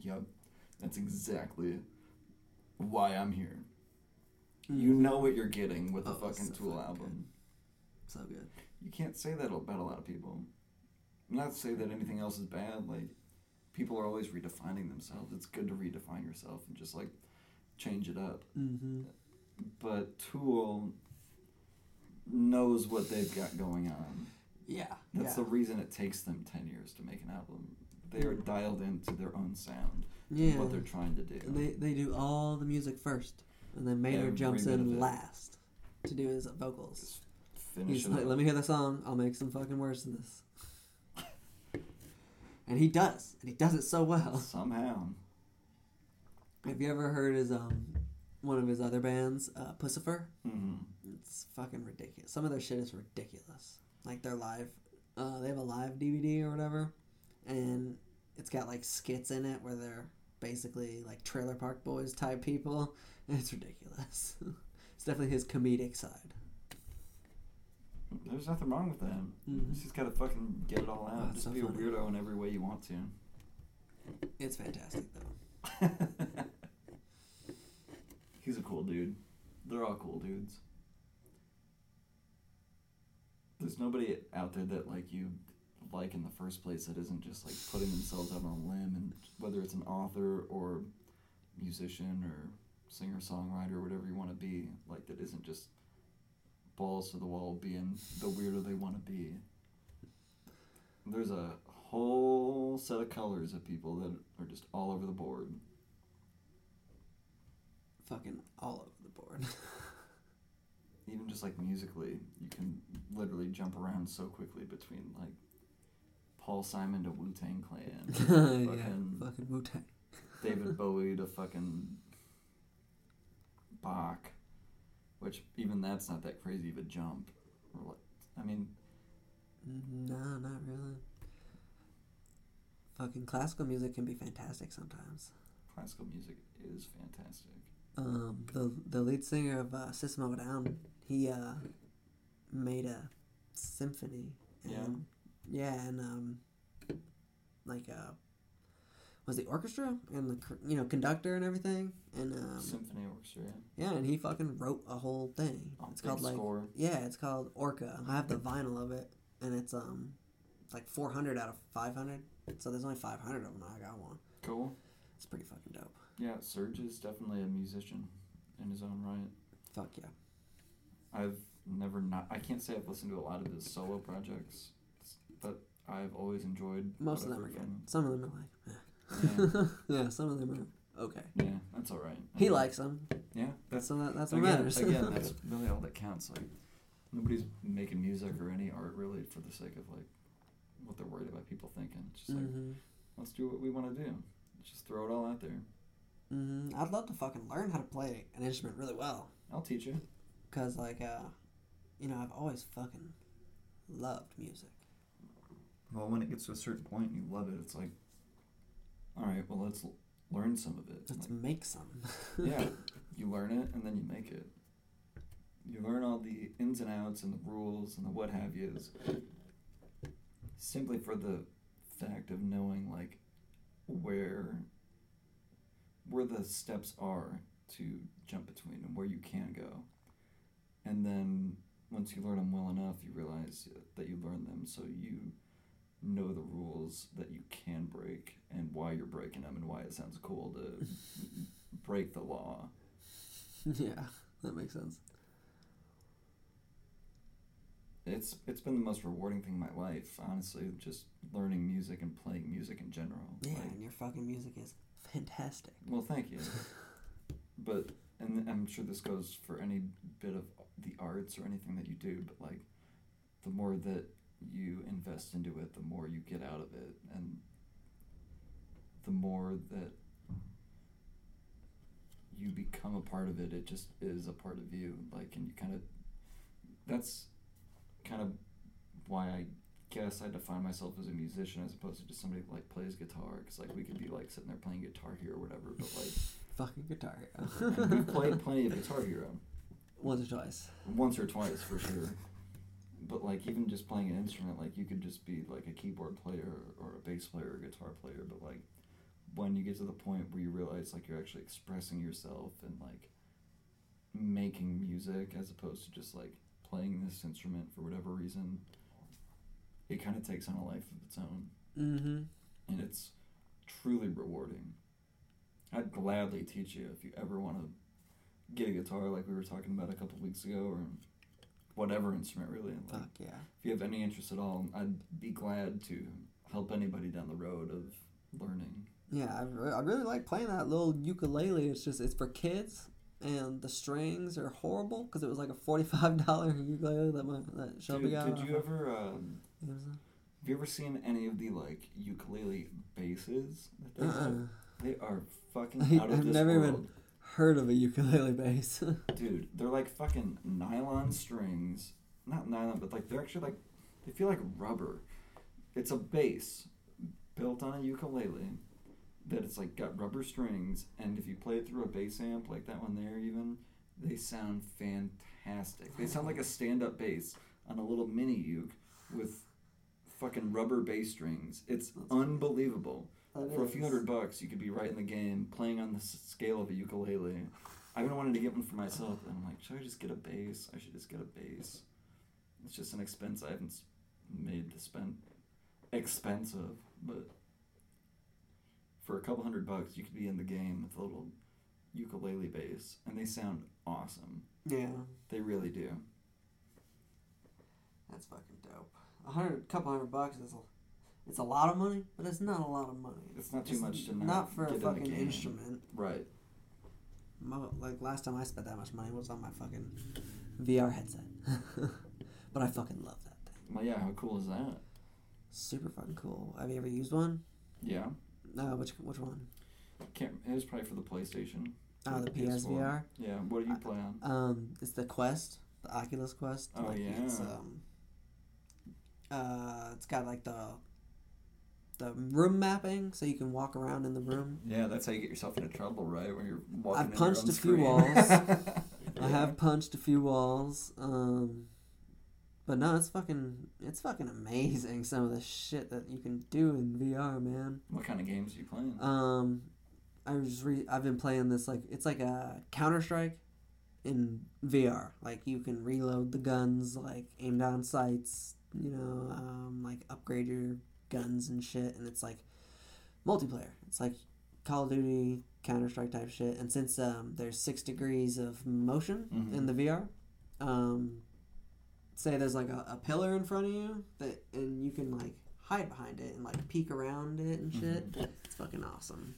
yep, that's exactly why I'm here. Mm. You know what you're getting with a fucking Tool album. Good. So good. You can't say that about a lot of people. Not to say that anything else is bad, like, people are always redefining themselves. It's good to redefine yourself and just, like, change it up. Mm-hmm. But Tool knows what they've got going on. Yeah. That's the reason it takes them 10 years to make an album. They are dialed into their own sound and what they're trying to do. And they do all the music first, and then Maynard jumps in last to do his vocals. He's like, let me hear the song. I'll make some fucking words in this. And he does. And he does it so well. Somehow. Have you ever heard his... one of his other bands, Pussifer. Mm-hmm. It's fucking ridiculous. Some of their shit is ridiculous. Like, they're live. They have a live DVD or whatever, and it's got, like, skits in it where they're basically, like, Trailer Park Boys type people. And it's ridiculous. It's definitely his comedic side. There's nothing wrong with that. Mm-hmm. You just gotta fucking get it all out. Just so be funny. A weirdo in every way you want to. It's fantastic, though. He's a cool dude. They're all cool dudes. There's nobody out there that, like, you like in the first place that isn't just, like, putting themselves out on a limb, and whether it's an author or musician or singer-songwriter or whatever you want to be, like, that isn't just balls to the wall being the weirdo they want to be. There's a whole set of colors of people that are just all over the board. Fucking all over the board. Even just like musically, you can literally jump around so quickly between like Paul Simon to Wu-Tang Clan. fucking Wu-Tang. David Bowie to fucking Bach. Which, even that's not that crazy of a jump. I mean... No, not really. Fucking classical music can be fantastic sometimes. Classical music is fantastic. The lead singer of System of a Down, he made a symphony. And, was the orchestra and the conductor and everything and symphony orchestra. Yeah, and he fucking wrote a whole thing. It's called score. It's called Orca. I have the vinyl of it, and it's like 400 out of 500. So there's only 500 of them. I got one. Cool. It's pretty fucking dope. Yeah, Serge is definitely a musician in his own right. Fuck yeah. I can't say I've listened to a lot of his solo projects, but I've always enjoyed most of them are good. Some of them are like. Yeah, some of them are okay. Yeah, that's all right. He likes them. Yeah, that's what matters. Again, that's really all that counts. Like, nobody's making music or any art really for the sake of like what they're worried about people thinking. It's just like, let's do what we want to do. Just throw it all out there. I'd love to fucking learn how to play an instrument really well. I'll teach you. Cause like I've always fucking loved music. Well, when it gets to a certain point and you love it, it's like, all right, well, let's learn some of it. Let's make some. Yeah, you learn it, and then you make it. You learn all the ins and outs and the rules and the what-have-yous simply for the fact of knowing, like, where the steps are to jump between and where you can go. And then once you learn them well enough, you realize that you learn them, so you know the rules that you can break and why you're breaking them and why it sounds cool to break the law. Yeah, that makes sense. It's been the most rewarding thing in my life, honestly, just learning music and playing music in general. Yeah, like, and your fucking music is fantastic. Well, thank you. But, and I'm sure this goes for any bit of the arts or anything that you do, but like, the more that you invest into it, the more you get out of it, and the more that you become a part of it, it just is a part of you. Like, and you kind of, that's kind of why I guess I define myself as a musician as opposed to just somebody who like plays guitar, because like we could be like sitting there playing Guitar Hero or whatever, but like fucking Guitar Hero. We've played plenty of Guitar Hero. Once or twice for sure. But, like, even just playing an instrument, like, you could just be, like, a keyboard player or a bass player or a guitar player. But, like, when you get to the point where you realize, like, you're actually expressing yourself and, like, making music as opposed to just, like, playing this instrument for whatever reason, it kind of takes on a life of its own. And it's truly rewarding. I'd gladly teach you if you ever want to get a guitar like we were talking about a couple weeks ago or whatever instrument, really. Like, fuck yeah. If you have any interest at all, I'd be glad to help anybody down the road of learning. Yeah, I really like playing that little ukulele. It's for kids, and the strings are horrible because it was like a $45 ukulele that Shelby got. Did you ever, have you ever seen any of the, like, ukulele basses that they have? They are fucking out of this world. I've never even heard of a ukulele bass. Dude, they're like fucking nylon strings. Not nylon, but like they're actually like, they feel like rubber. It's a bass built on a ukulele that it's like got rubber strings, and if you play it through a bass amp like that one there even, they sound fantastic. They sound like a stand-up bass on a little mini uke with fucking rubber bass strings. It's unbelievable. For a few $100, you could be right in the game, playing on the scale of a ukulele. I've been wanting to get one for myself, and I'm like, should I just get a bass? I should just get a bass. It's just an expense I haven't made to spend expensive, but for a couple $100, you could be in the game with a little ukulele bass, and they sound awesome. Yeah. They really do. That's fucking dope. A couple $100 is It's a lot of money, but it's not a lot of money. It's not too much to not for a fucking instrument. Right. Like, last time I spent that much money was on my fucking VR headset. But I fucking love that thing. Well, yeah, how cool is that? Super fucking cool. Have you ever used one? Yeah. Which one? It was probably for the PlayStation. Oh, the PSVR? Yeah, what do you play on? It's the Quest, the Oculus Quest. Oh, like, yeah. It's got, like, the room mapping, so you can walk around in the room. Yeah, that's how you get yourself into trouble, right? When you're walking in your own screen. I have punched a few walls. But no, it's fucking amazing, some of the shit that you can do in VR, man. What kind of games are you playing? I've been playing this, like, it's like a Counter-Strike in VR. Like, you can reload the guns, like, aim down sights, you know, like, upgrade your guns and shit, and it's like multiplayer. It's like Call of Duty, Counter-Strike type shit, and since there's 6 degrees of motion in the VR, say there's like a pillar in front of you and you can like hide behind it and like peek around it and shit. It's fucking awesome.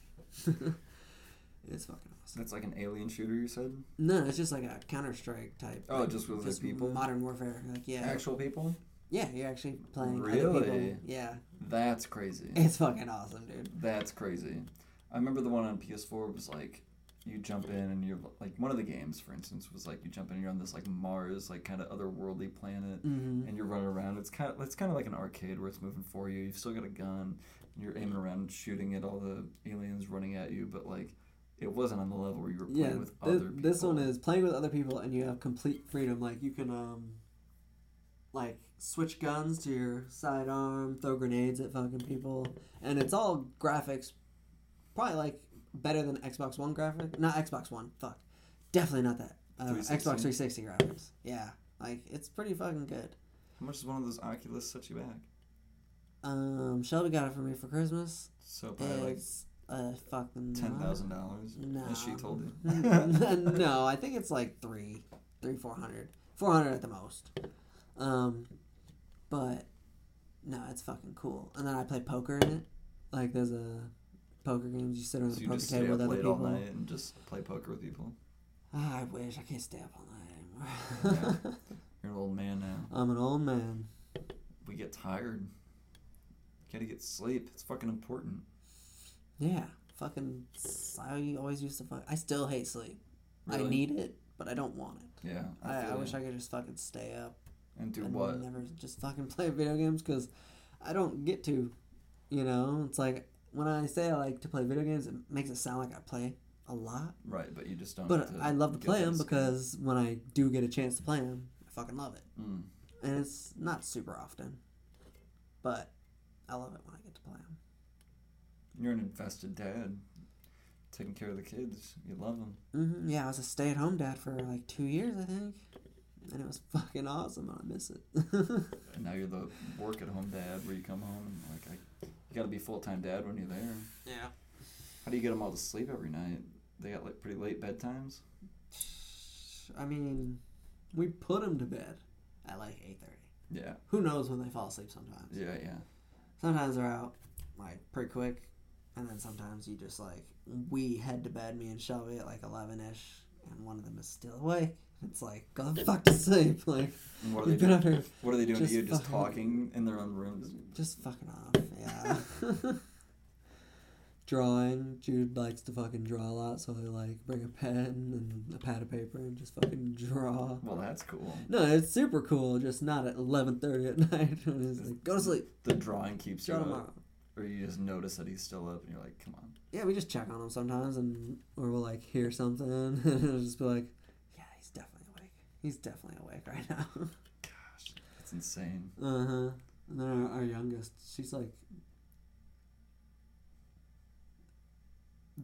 It's fucking awesome. That's like an alien shooter, you said? No, it's just like a Counter-Strike type. Oh, like, just with just people? Modern warfare. Like, yeah. Actual people? Yeah, you're actually playing other people. Yeah. That's crazy. It's fucking awesome, dude. That's crazy. I remember the one on PS4 was like, you jump in and you're like, one of the games, for instance, was like you jump in and you're on this like Mars, like kind of otherworldly planet, and you're running around. It's kind of like an arcade where it's moving for you. You've still got a gun and you're aiming around and shooting at all the aliens running at you, but like it wasn't on the level where you were playing with other people. This one is playing with other people and you have complete freedom. Like you can like switch guns to your sidearm, throw grenades at fucking people, and it's all graphics, probably like better than Xbox One graphics. Not Xbox One. Fuck. Definitely not that. Xbox 360 graphics. Yeah. Like, it's pretty fucking good. How much does one of those Oculus set you back? Shelby got it for me for Christmas. So probably it's like fucking $10,000. No. As she told you. No, I think it's like $400. $400 at the most. But no, it's fucking cool. And then I play poker in it. Like, there's a poker games, you sit around the poker table with other people. You just stay up late all night and just play poker with people. Oh, I wish. I can't stay up all night anymore. Yeah. You're an old man now. I'm an old man. We get tired. Gotta get sleep. It's fucking important. Yeah. Fucking, I always used to I still hate sleep. Really? I need it, but I don't want it. Yeah. I wish I could just fucking stay up. And do what? Never just fucking play video games, because I don't get to, you know? It's like, when I say I like to play video games, it makes it sound like I play a lot. Right, but you just don't. But I love to play them because when I do get a chance to play them, I fucking love it. Mm. And it's not super often, but I love it when I get to play them. You're an invested dad, taking care of the kids. You love them. Mm-hmm. Yeah, I was a stay-at-home dad for like 2 years, I think. And it was fucking awesome, and I miss it. And now you're the work-at-home dad where you come home and like, you gotta be full-time dad when you're there. Yeah. How do you get them all to sleep every night? They got like pretty late bedtimes. I mean, we put them to bed at like 8:30. Yeah. Who knows when they fall asleep sometimes? Yeah, yeah. Sometimes they're out like pretty quick, and then sometimes you just like, we head to bed, me and Shelby, at like 11-ish, and one of them is still awake. It's like, go the fuck to sleep. Like, what are they doing? What are they doing to you? Just talking in their own rooms? Just fucking off. Yeah. Drawing. Jude likes to fucking draw a lot, so he'll like bring a pen and a pad of paper and just fucking draw. Well, that's cool. No, it's super cool. Just not at 11:30 at night. It's like, go to sleep. The drawing keeps you up, or you just notice that he's still up, and you're like, come on. Yeah, we just check on him sometimes, or we'll like hear something, and it'll just be like, he's definitely awake right now. Gosh, that's insane. Uh-huh. And then our youngest, she's like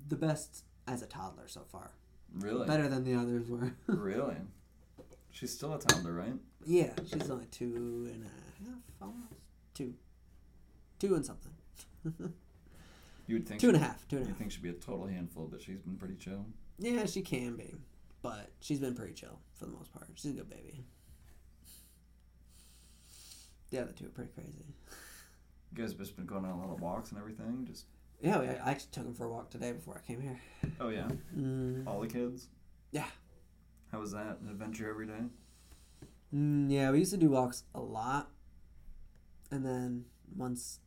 the best as a toddler so far. Really? Better than the others were. Really? She's still a toddler, right? Yeah, she's only 2.5, almost. Two and something. You would think 2.5. You think she'd be a total handful, but she's been pretty chill. Yeah, she can be. But she's been pretty chill for the most part. She's a good baby. The other two are pretty crazy. You guys have just been going on a lot of walks and everything? Just yeah, I actually took him for a walk today before I came here. Oh, yeah? All the kids? Yeah. How was that? An adventure every day? Yeah, we used to do walks a lot. And then once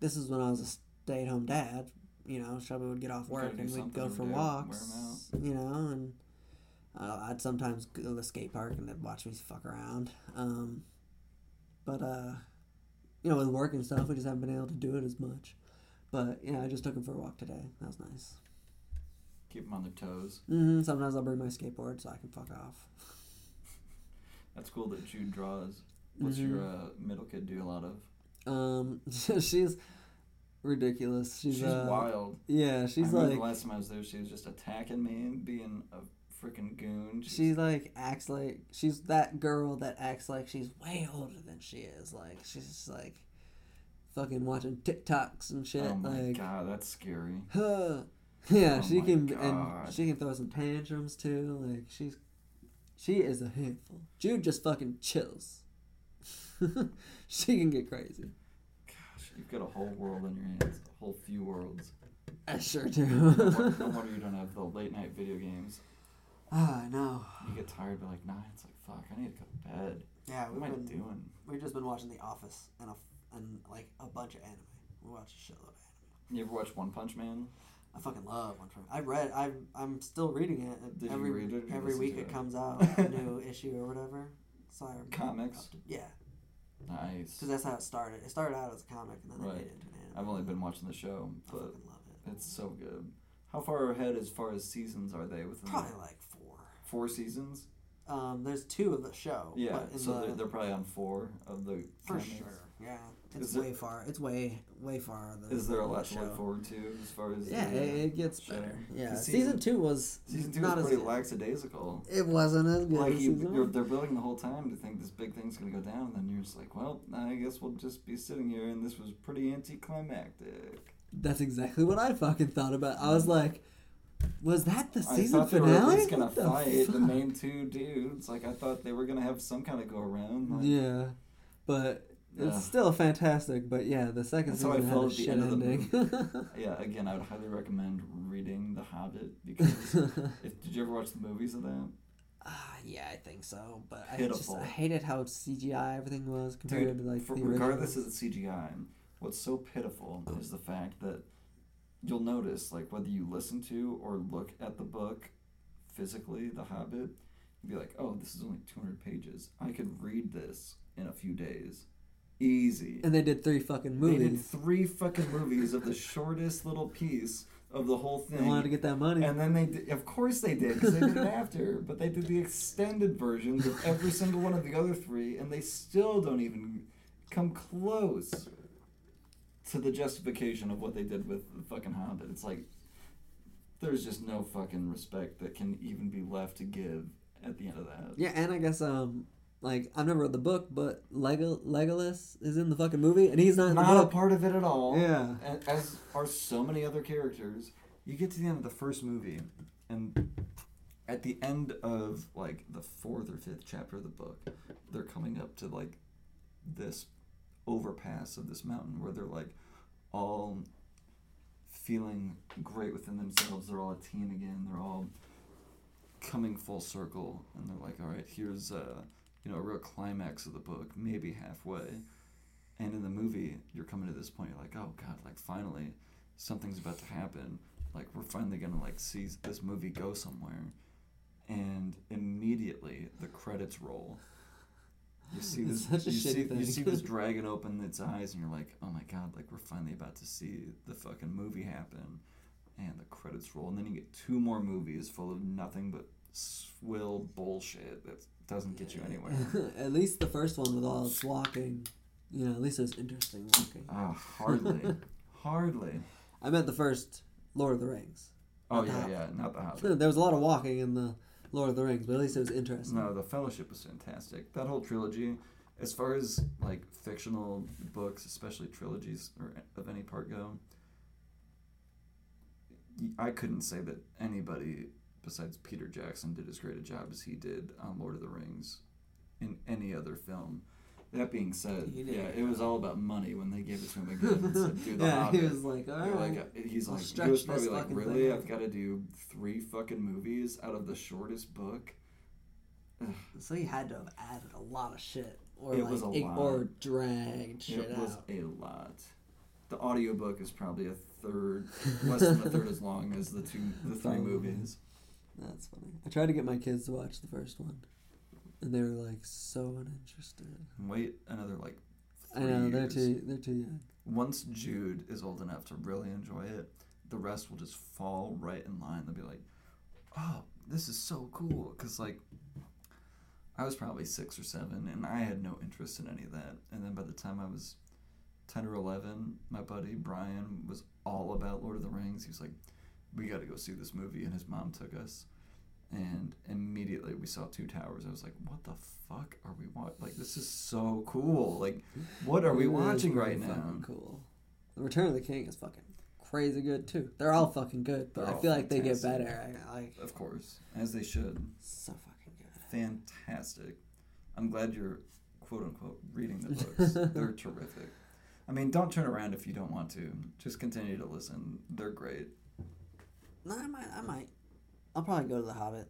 this is when I was a stay-at-home dad, you know, Shelby would get off work and we'd go for walks, you know, and I'd sometimes go to the skate park and they'd watch me fuck around. But you know, with work and stuff, we just haven't been able to do it as much. But, you know, I just took them for a walk today. That was nice. Keep them on their toes. Mm-hmm. Sometimes I'll bring my skateboard so I can fuck off. That's cool that Jude draws. What's your middle kid do a lot of? She's ridiculous. She's wild. Yeah, she's I remember the last time I was there, she was just attacking me, being a freaking goon. She's that girl that acts like she's way older than she is. Like, she's just like fucking watching TikToks and shit. Oh my god, that's scary. Yeah, oh she can throw some tantrums too. Like, she is a handful. Jude just fucking chills. She can get crazy. Gosh, you've got a whole world on your hands. A whole few worlds. I sure do. No wonder you don't have the late night video games. Oh, I know. You get tired by 9. It's like, fuck, I need to go to bed. Yeah, what am I doing? We've just been watching The Office and a bunch of anime. We watch a shitload of anime. You ever watch One Punch Man? I fucking love One Punch Man. I'm still reading it. Every week it comes out a new issue or whatever. So comics. Yeah. Nice. Because that's how it started. It started out as a comic, and then they made it into an anime. I've only been watching the show, but I fucking love it. It's so good. How far ahead as far as seasons are they? Probably like 4. 4 seasons? There's 2 of the show. Yeah, they're probably on 4 of the comics. For sure, yeah. It's way far. Is there a lot to look forward to as far as... Yeah, it gets better. Yeah, season 2 was... Season 2 was pretty lackadaisical. It wasn't as good as season 1. They're building the whole time to think this big thing's going to go down, and then you're just like, well, I guess we'll just be sitting here, and this was pretty anticlimactic. That's exactly what I fucking thought about. I was like... Was that the season finale? I thought they were just going to fight the main two dudes. I thought they were going to have some kind of go-around. Yeah, but it's still fantastic. But, yeah, the second season had a shit ending. Yeah, again, I would highly recommend reading The Hobbit. Because did you ever watch the movies of that? Yeah, I think so. But I hated how CGI everything was compared to the original. Regardless of the CGI, what's so pitiful is the fact that you'll notice, whether you listen to or look at the book physically, The Hobbit, you'll be like, oh, this is only 200 pages. I could read this in a few days. Easy. And they did 3 fucking movies. Of the shortest little piece of the whole thing. They wanted to get that money. And then they did, of course they did, because they did it after. But they did the extended versions of every single one of the other 3, and they still don't even come close to the justification of what they did with the fucking Hobbit. It's like, there's just no fucking respect that can even be left to give at the end of that. Yeah, and I guess, I've never read the book, but Legolas is in the fucking movie, and he's not in the book. Not a part of it at all. Yeah. As are so many other characters. You get to the end of the first movie, and at the end of, the 4th or 5th chapter of the book, they're coming up to, this overpass of this mountain where they're all feeling great within themselves. They're all a team again. They're all coming full circle, and they're like, all right, here's a real climax of the book, maybe halfway. And in the movie, you're coming to this point, you're like, oh god, finally something's about to happen. We're finally gonna see this movie go somewhere. And immediately the credits roll. You see this dragon open its eyes, and you're like, oh my god, we're finally about to see the fucking movie happen. And the credits roll, and then you get 2 more movies full of nothing but swill bullshit that doesn't get you anywhere. At least the first one with all its walking, at least it's interesting walking. Hardly. I meant the first Lord of the Rings. Oh, yeah, not The Hobbit. There was a lot of walking in the Lord of the Rings, but at least it was interesting. No, the Fellowship was fantastic. That whole trilogy, as far as fictional books, especially trilogies or of any part go, I couldn't say that anybody besides Peter Jackson did as great a job as he did on Lord of the Rings in any other film. That being said, it was all about money when they gave it to him again. So do the Hobbit. He was like, all right. Like, he was probably like, really? I've got to do 3 fucking movies out of the shortest book? So he had to have added a lot of shit. Or dragged shit out. It was a lot. The audiobook is probably a third, less than a third as long as the three movies. That's funny. I tried to get my kids to watch the first one, and they were like so uninterested. Wait another like 3 years. I know, they're too young. Once Jude is old enough to really enjoy it, the rest will just fall right in line. They'll be like, oh, this is so cool. Because like, I was probably 6 or 7, and I had no interest in any of that. And then by the time I was 10 or 11, my buddy Brian was all about Lord of the Rings. He was like, we got to go see this movie, and his mom took us. And immediately we saw 2 Towers. I was like, what the fuck are we watching? Like, this is so cool. Like, what are we watching right now? Cool. The Return of the King is fucking crazy good, too. They're all fucking good, but I feel like they get better. Of course, as they should. So fucking good. Fantastic. I'm glad you're, quote-unquote, reading the books. They're terrific. I mean, don't turn around if you don't want to. Just continue to listen. They're great. No, I might. I'll probably go to The Hobbit.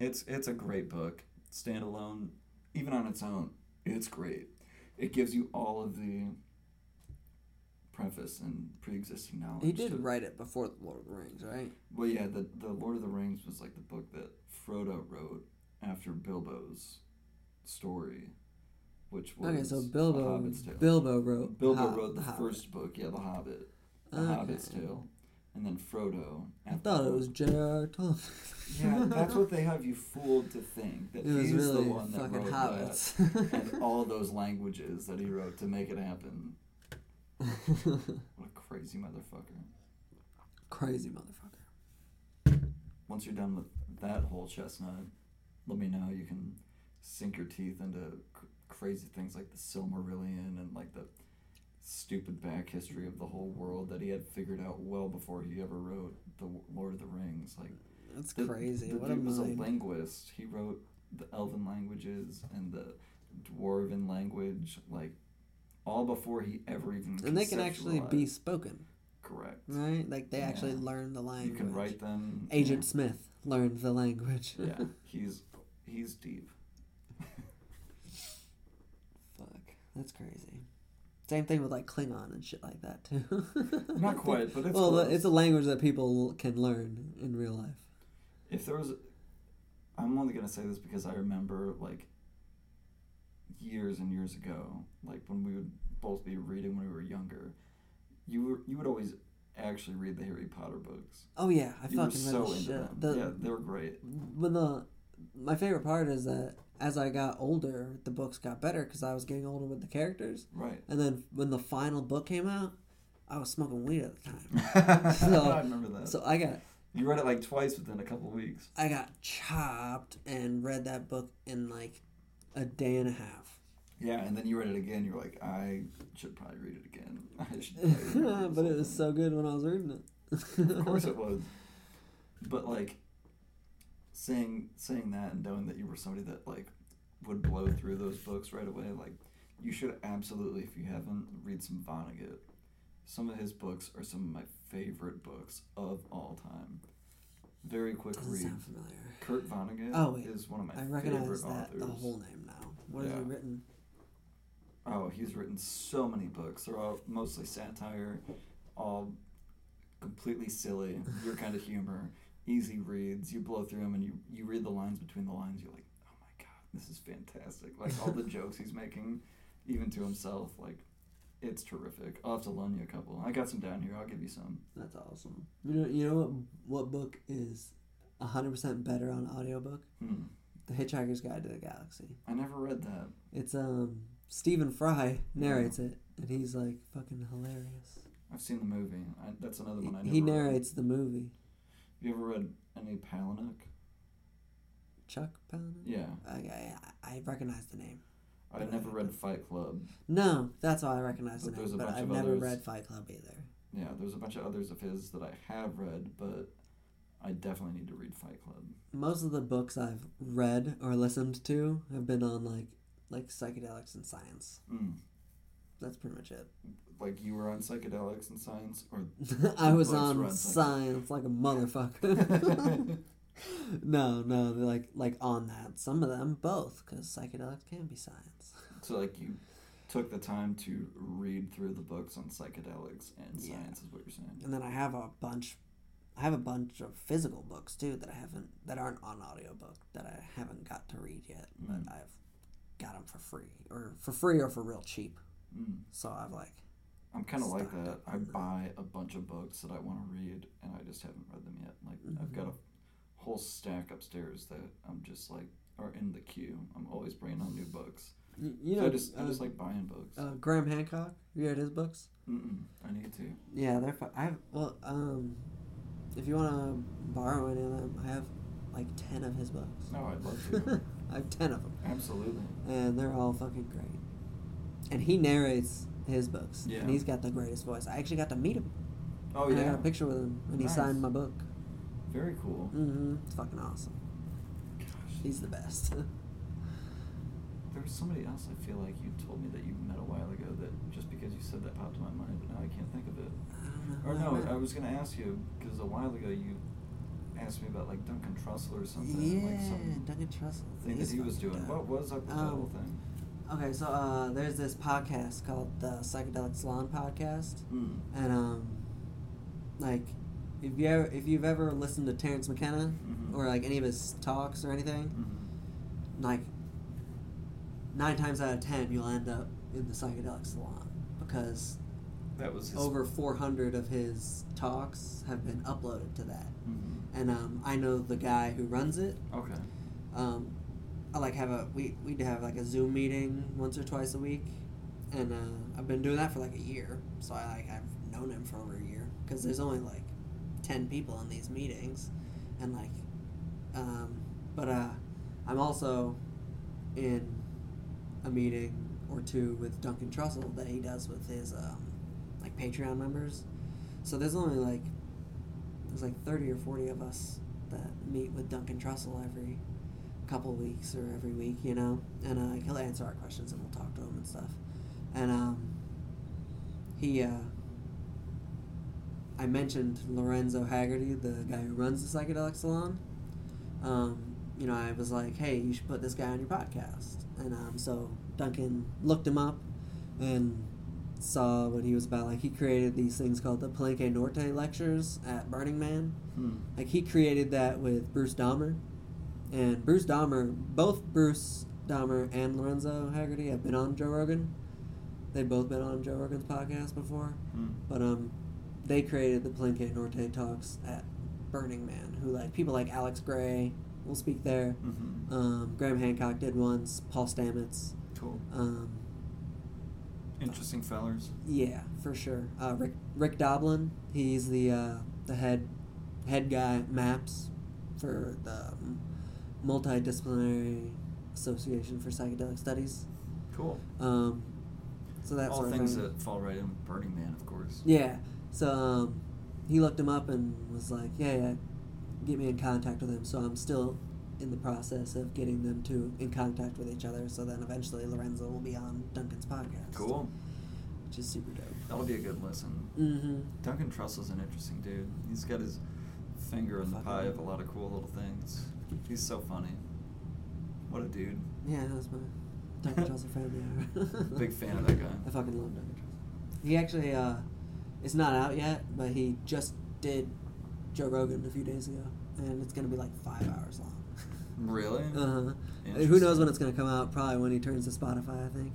It's a great book. Standalone, even on its own, it's great. It gives you all of the preface and pre-existing knowledge. He did write it before The Lord of the Rings, right? Well, yeah, the Lord of the Rings was like the book that Frodo wrote after Bilbo's story, which was A Hobbit's Tale. Bilbo wrote the first book, The Hobbit. The Hobbit's Tale. And then Frodo. I thought it was J.R.R. Tolkien. Yeah, that's what they have you fooled to think. That he's really the one that wrote Hobbits. That. And all those languages that he wrote to make it happen. What a crazy motherfucker. Crazy motherfucker. Once you're done with that whole chestnut, let me know. You can sink your teeth into crazy things like the Silmarillion and like the stupid back history of the whole world that he had figured out well before he ever wrote The Lord of the Rings. Like, that's crazy. The dude was a linguist. He wrote the Elven languages and the Dwarven language, like, all before he ever even conceptualized. And they can actually be spoken. Correct. Right? Like, they actually learn the language. You can write them. Agent Smith learned the language. Yeah. He's deep. Fuck. That's crazy. Same thing with, like, Klingon and shit like that, too. Not quite, but it's close. It's a language that people can learn in real life. If there was... I'm only going to say this because I remember, like, years and years ago, like, when we would both be reading when we were younger, you would always actually read the Harry Potter books. Oh, yeah. I fucking read them. Yeah, they were great. But my favorite part is that as I got older, the books got better because I was getting older with the characters. Right. And then when the final book came out, I was smoking weed at the time. I remember that. So I got... You read it like twice within a couple of weeks. I got chopped and read that book in like a day and a half. Yeah, and then you read it again. You're like, I should probably read it again. But it was so good when I was reading it. Of course it was. But like... Saying that and knowing that you were somebody that like would blow through those books right away, like you should absolutely, if you haven't, read some Vonnegut. Some of his books are some of my favorite books of all time. Very quick read. Sound familiar. Kurt Vonnegut is one of my favorite authors. I recognize the whole name now. What has he written? Oh, he's written so many books. They're all mostly satire, all completely silly, your kind of humor. Easy reads. You blow through them and you read the lines between the lines. You're like, oh my god, this is fantastic. Like, all the jokes he's making, even to himself, like, it's terrific. I'll have to loan you a couple. I got some down here. I'll give you some. That's awesome. You know what book is 100% better on audiobook? The Hitchhiker's Guide to the Galaxy. I never read that. It's Stephen Fry narrates it, and he's like fucking hilarious. I've seen the movie. That's another one I never. He narrates the movie. You ever read any Palahniuk? Chuck Palahniuk? Yeah. I recognize the name. I've never read Fight Club. No, that's all I recognize the name, but I've never read Fight Club either. Yeah, there's a bunch of others of his that I have read, but I definitely need to read Fight Club. Most of the books I've read or listened to have been on, like, like psychedelics and science. Mm. That's pretty much it. Like you were on psychedelics and science, or I was on science like a motherfucker. No, they're like on that. Some of them both, because psychedelics can be science. So like you took the time to read through the books on psychedelics and science is what you're saying. And then I have a bunch of physical books too that aren't on audiobook that I haven't got to read yet, but I've got them for free or for real cheap. Mm. So I'm kind of like that. I buy a bunch of books that I want to read and I just haven't read them yet. Like I've got a whole stack upstairs that I'm just like are in the queue. I'm always bringing on new books. You know, so I just like buying books. Graham Hancock, have you read his books? I need to. Yeah, they're fun. If you want to borrow any of them, I have like 10 of his books. No, I'd love to. I have 10 of them. Absolutely. And they're all fucking great. And he narrates his books. Yeah. And he's got the greatest voice. I actually got to meet him. Oh, and yeah. I got a picture with him, and he signed my book. Very cool. Mm-hmm. It's fucking awesome. Gosh. He's the best. There was somebody else I feel like you told me that you met a while ago that just because you said that popped in my mind, but now I can't think of it. I don't know. Or no, I was going to ask you, because a while ago you asked me about, like, Duncan Trussell or something. Yeah, like some Duncan Trussell. Thing that he was doing. Dope. What was up with that whole thing? Okay, so there's this podcast called the Psychedelic Salon Podcast, and if you've ever listened to Terrence McKenna or like any of his talks or anything, like 9 times out of 10 you'll end up in the Psychedelic Salon because that was over 400 of his talks have been uploaded to that, and I know the guy who runs it. Okay. We'd have like a Zoom meeting once or twice a week, and I've been doing that for like a year. So I've known him for over a year because there's only like 10 people in these meetings, and I'm also in a meeting or two with Duncan Trussell that he does with his Patreon members. So there's only like 30 or 40 of us that meet with Duncan Trussell every couple weeks or every week, you know, and he'll answer our questions and we'll talk to him and stuff. And I mentioned Lorenzo Haggerty, the guy who runs the Psychedelic Salon. You know, I was like, hey, you should put this guy on your podcast. And so Duncan looked him up and saw what he was about. Like, he created these things called the Palenque Norte Lectures at Burning Man. Like, he created that with Bruce Dahmer. And both Bruce Dahmer and Lorenzo Haggerty have been on Joe Rogan. They've both been on Joe Rogan's podcast before. But they created the Palenque Norte Talks at Burning Man, who, like, people like Alex Gray will speak there. Graham Hancock did once. Paul Stamets. Cool. Interesting fellers. Yeah, for sure. Rick Doblin, he's the head guy at MAPS for the Multidisciplinary Association for Psychedelic Studies. Cool. So that's all things that fall right in with Burning Man, of course. Yeah. So he looked him up and was like, "Yeah, get me in contact with him." So I'm still in the process of getting them two in contact with each other. So then eventually Lorenzo will be on Duncan's podcast. Cool. Which is super dope. That'll be a good listen. Duncan Trussell's an interesting dude. He's got his finger in the pie of a lot of cool little things. He's so funny. What a dude. Yeah, that was my Duncan Trussell family. Big fan of that guy. I fucking love Duncan Trussell. He actually, it's not out yet, but he just did Joe Rogan a few days ago, and it's going to be like 5 hours long. Really? Who knows when it's going to come out? Probably when he turns to Spotify, I think.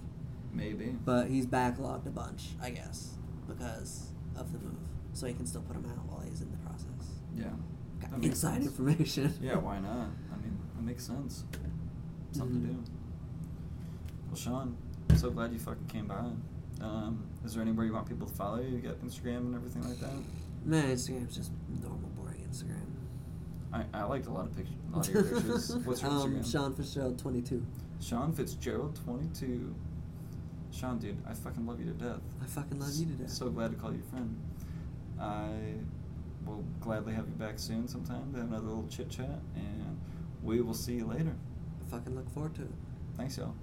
Maybe. But he's backlogged a bunch, I guess, because of the move. So he can still put them out while he's in the process. Yeah. Got inside information. Yeah, why not? I mean, it makes sense. Something to do. Well, Sean, I'm so glad you fucking came by. Is there anywhere you want people to follow you? You got Instagram and everything like that? Nah, Instagram's just normal, boring Instagram. I liked a lot of your pictures. What's your Instagram? Sean Fitzgerald 22. Sean Fitzgerald 22. Sean, dude, I fucking love you to death. I fucking love you to death. So glad to call you friend. We'll gladly have you back soon sometime to have another little chit-chat, and we will see you later. I fucking look forward to it. Thanks, y'all.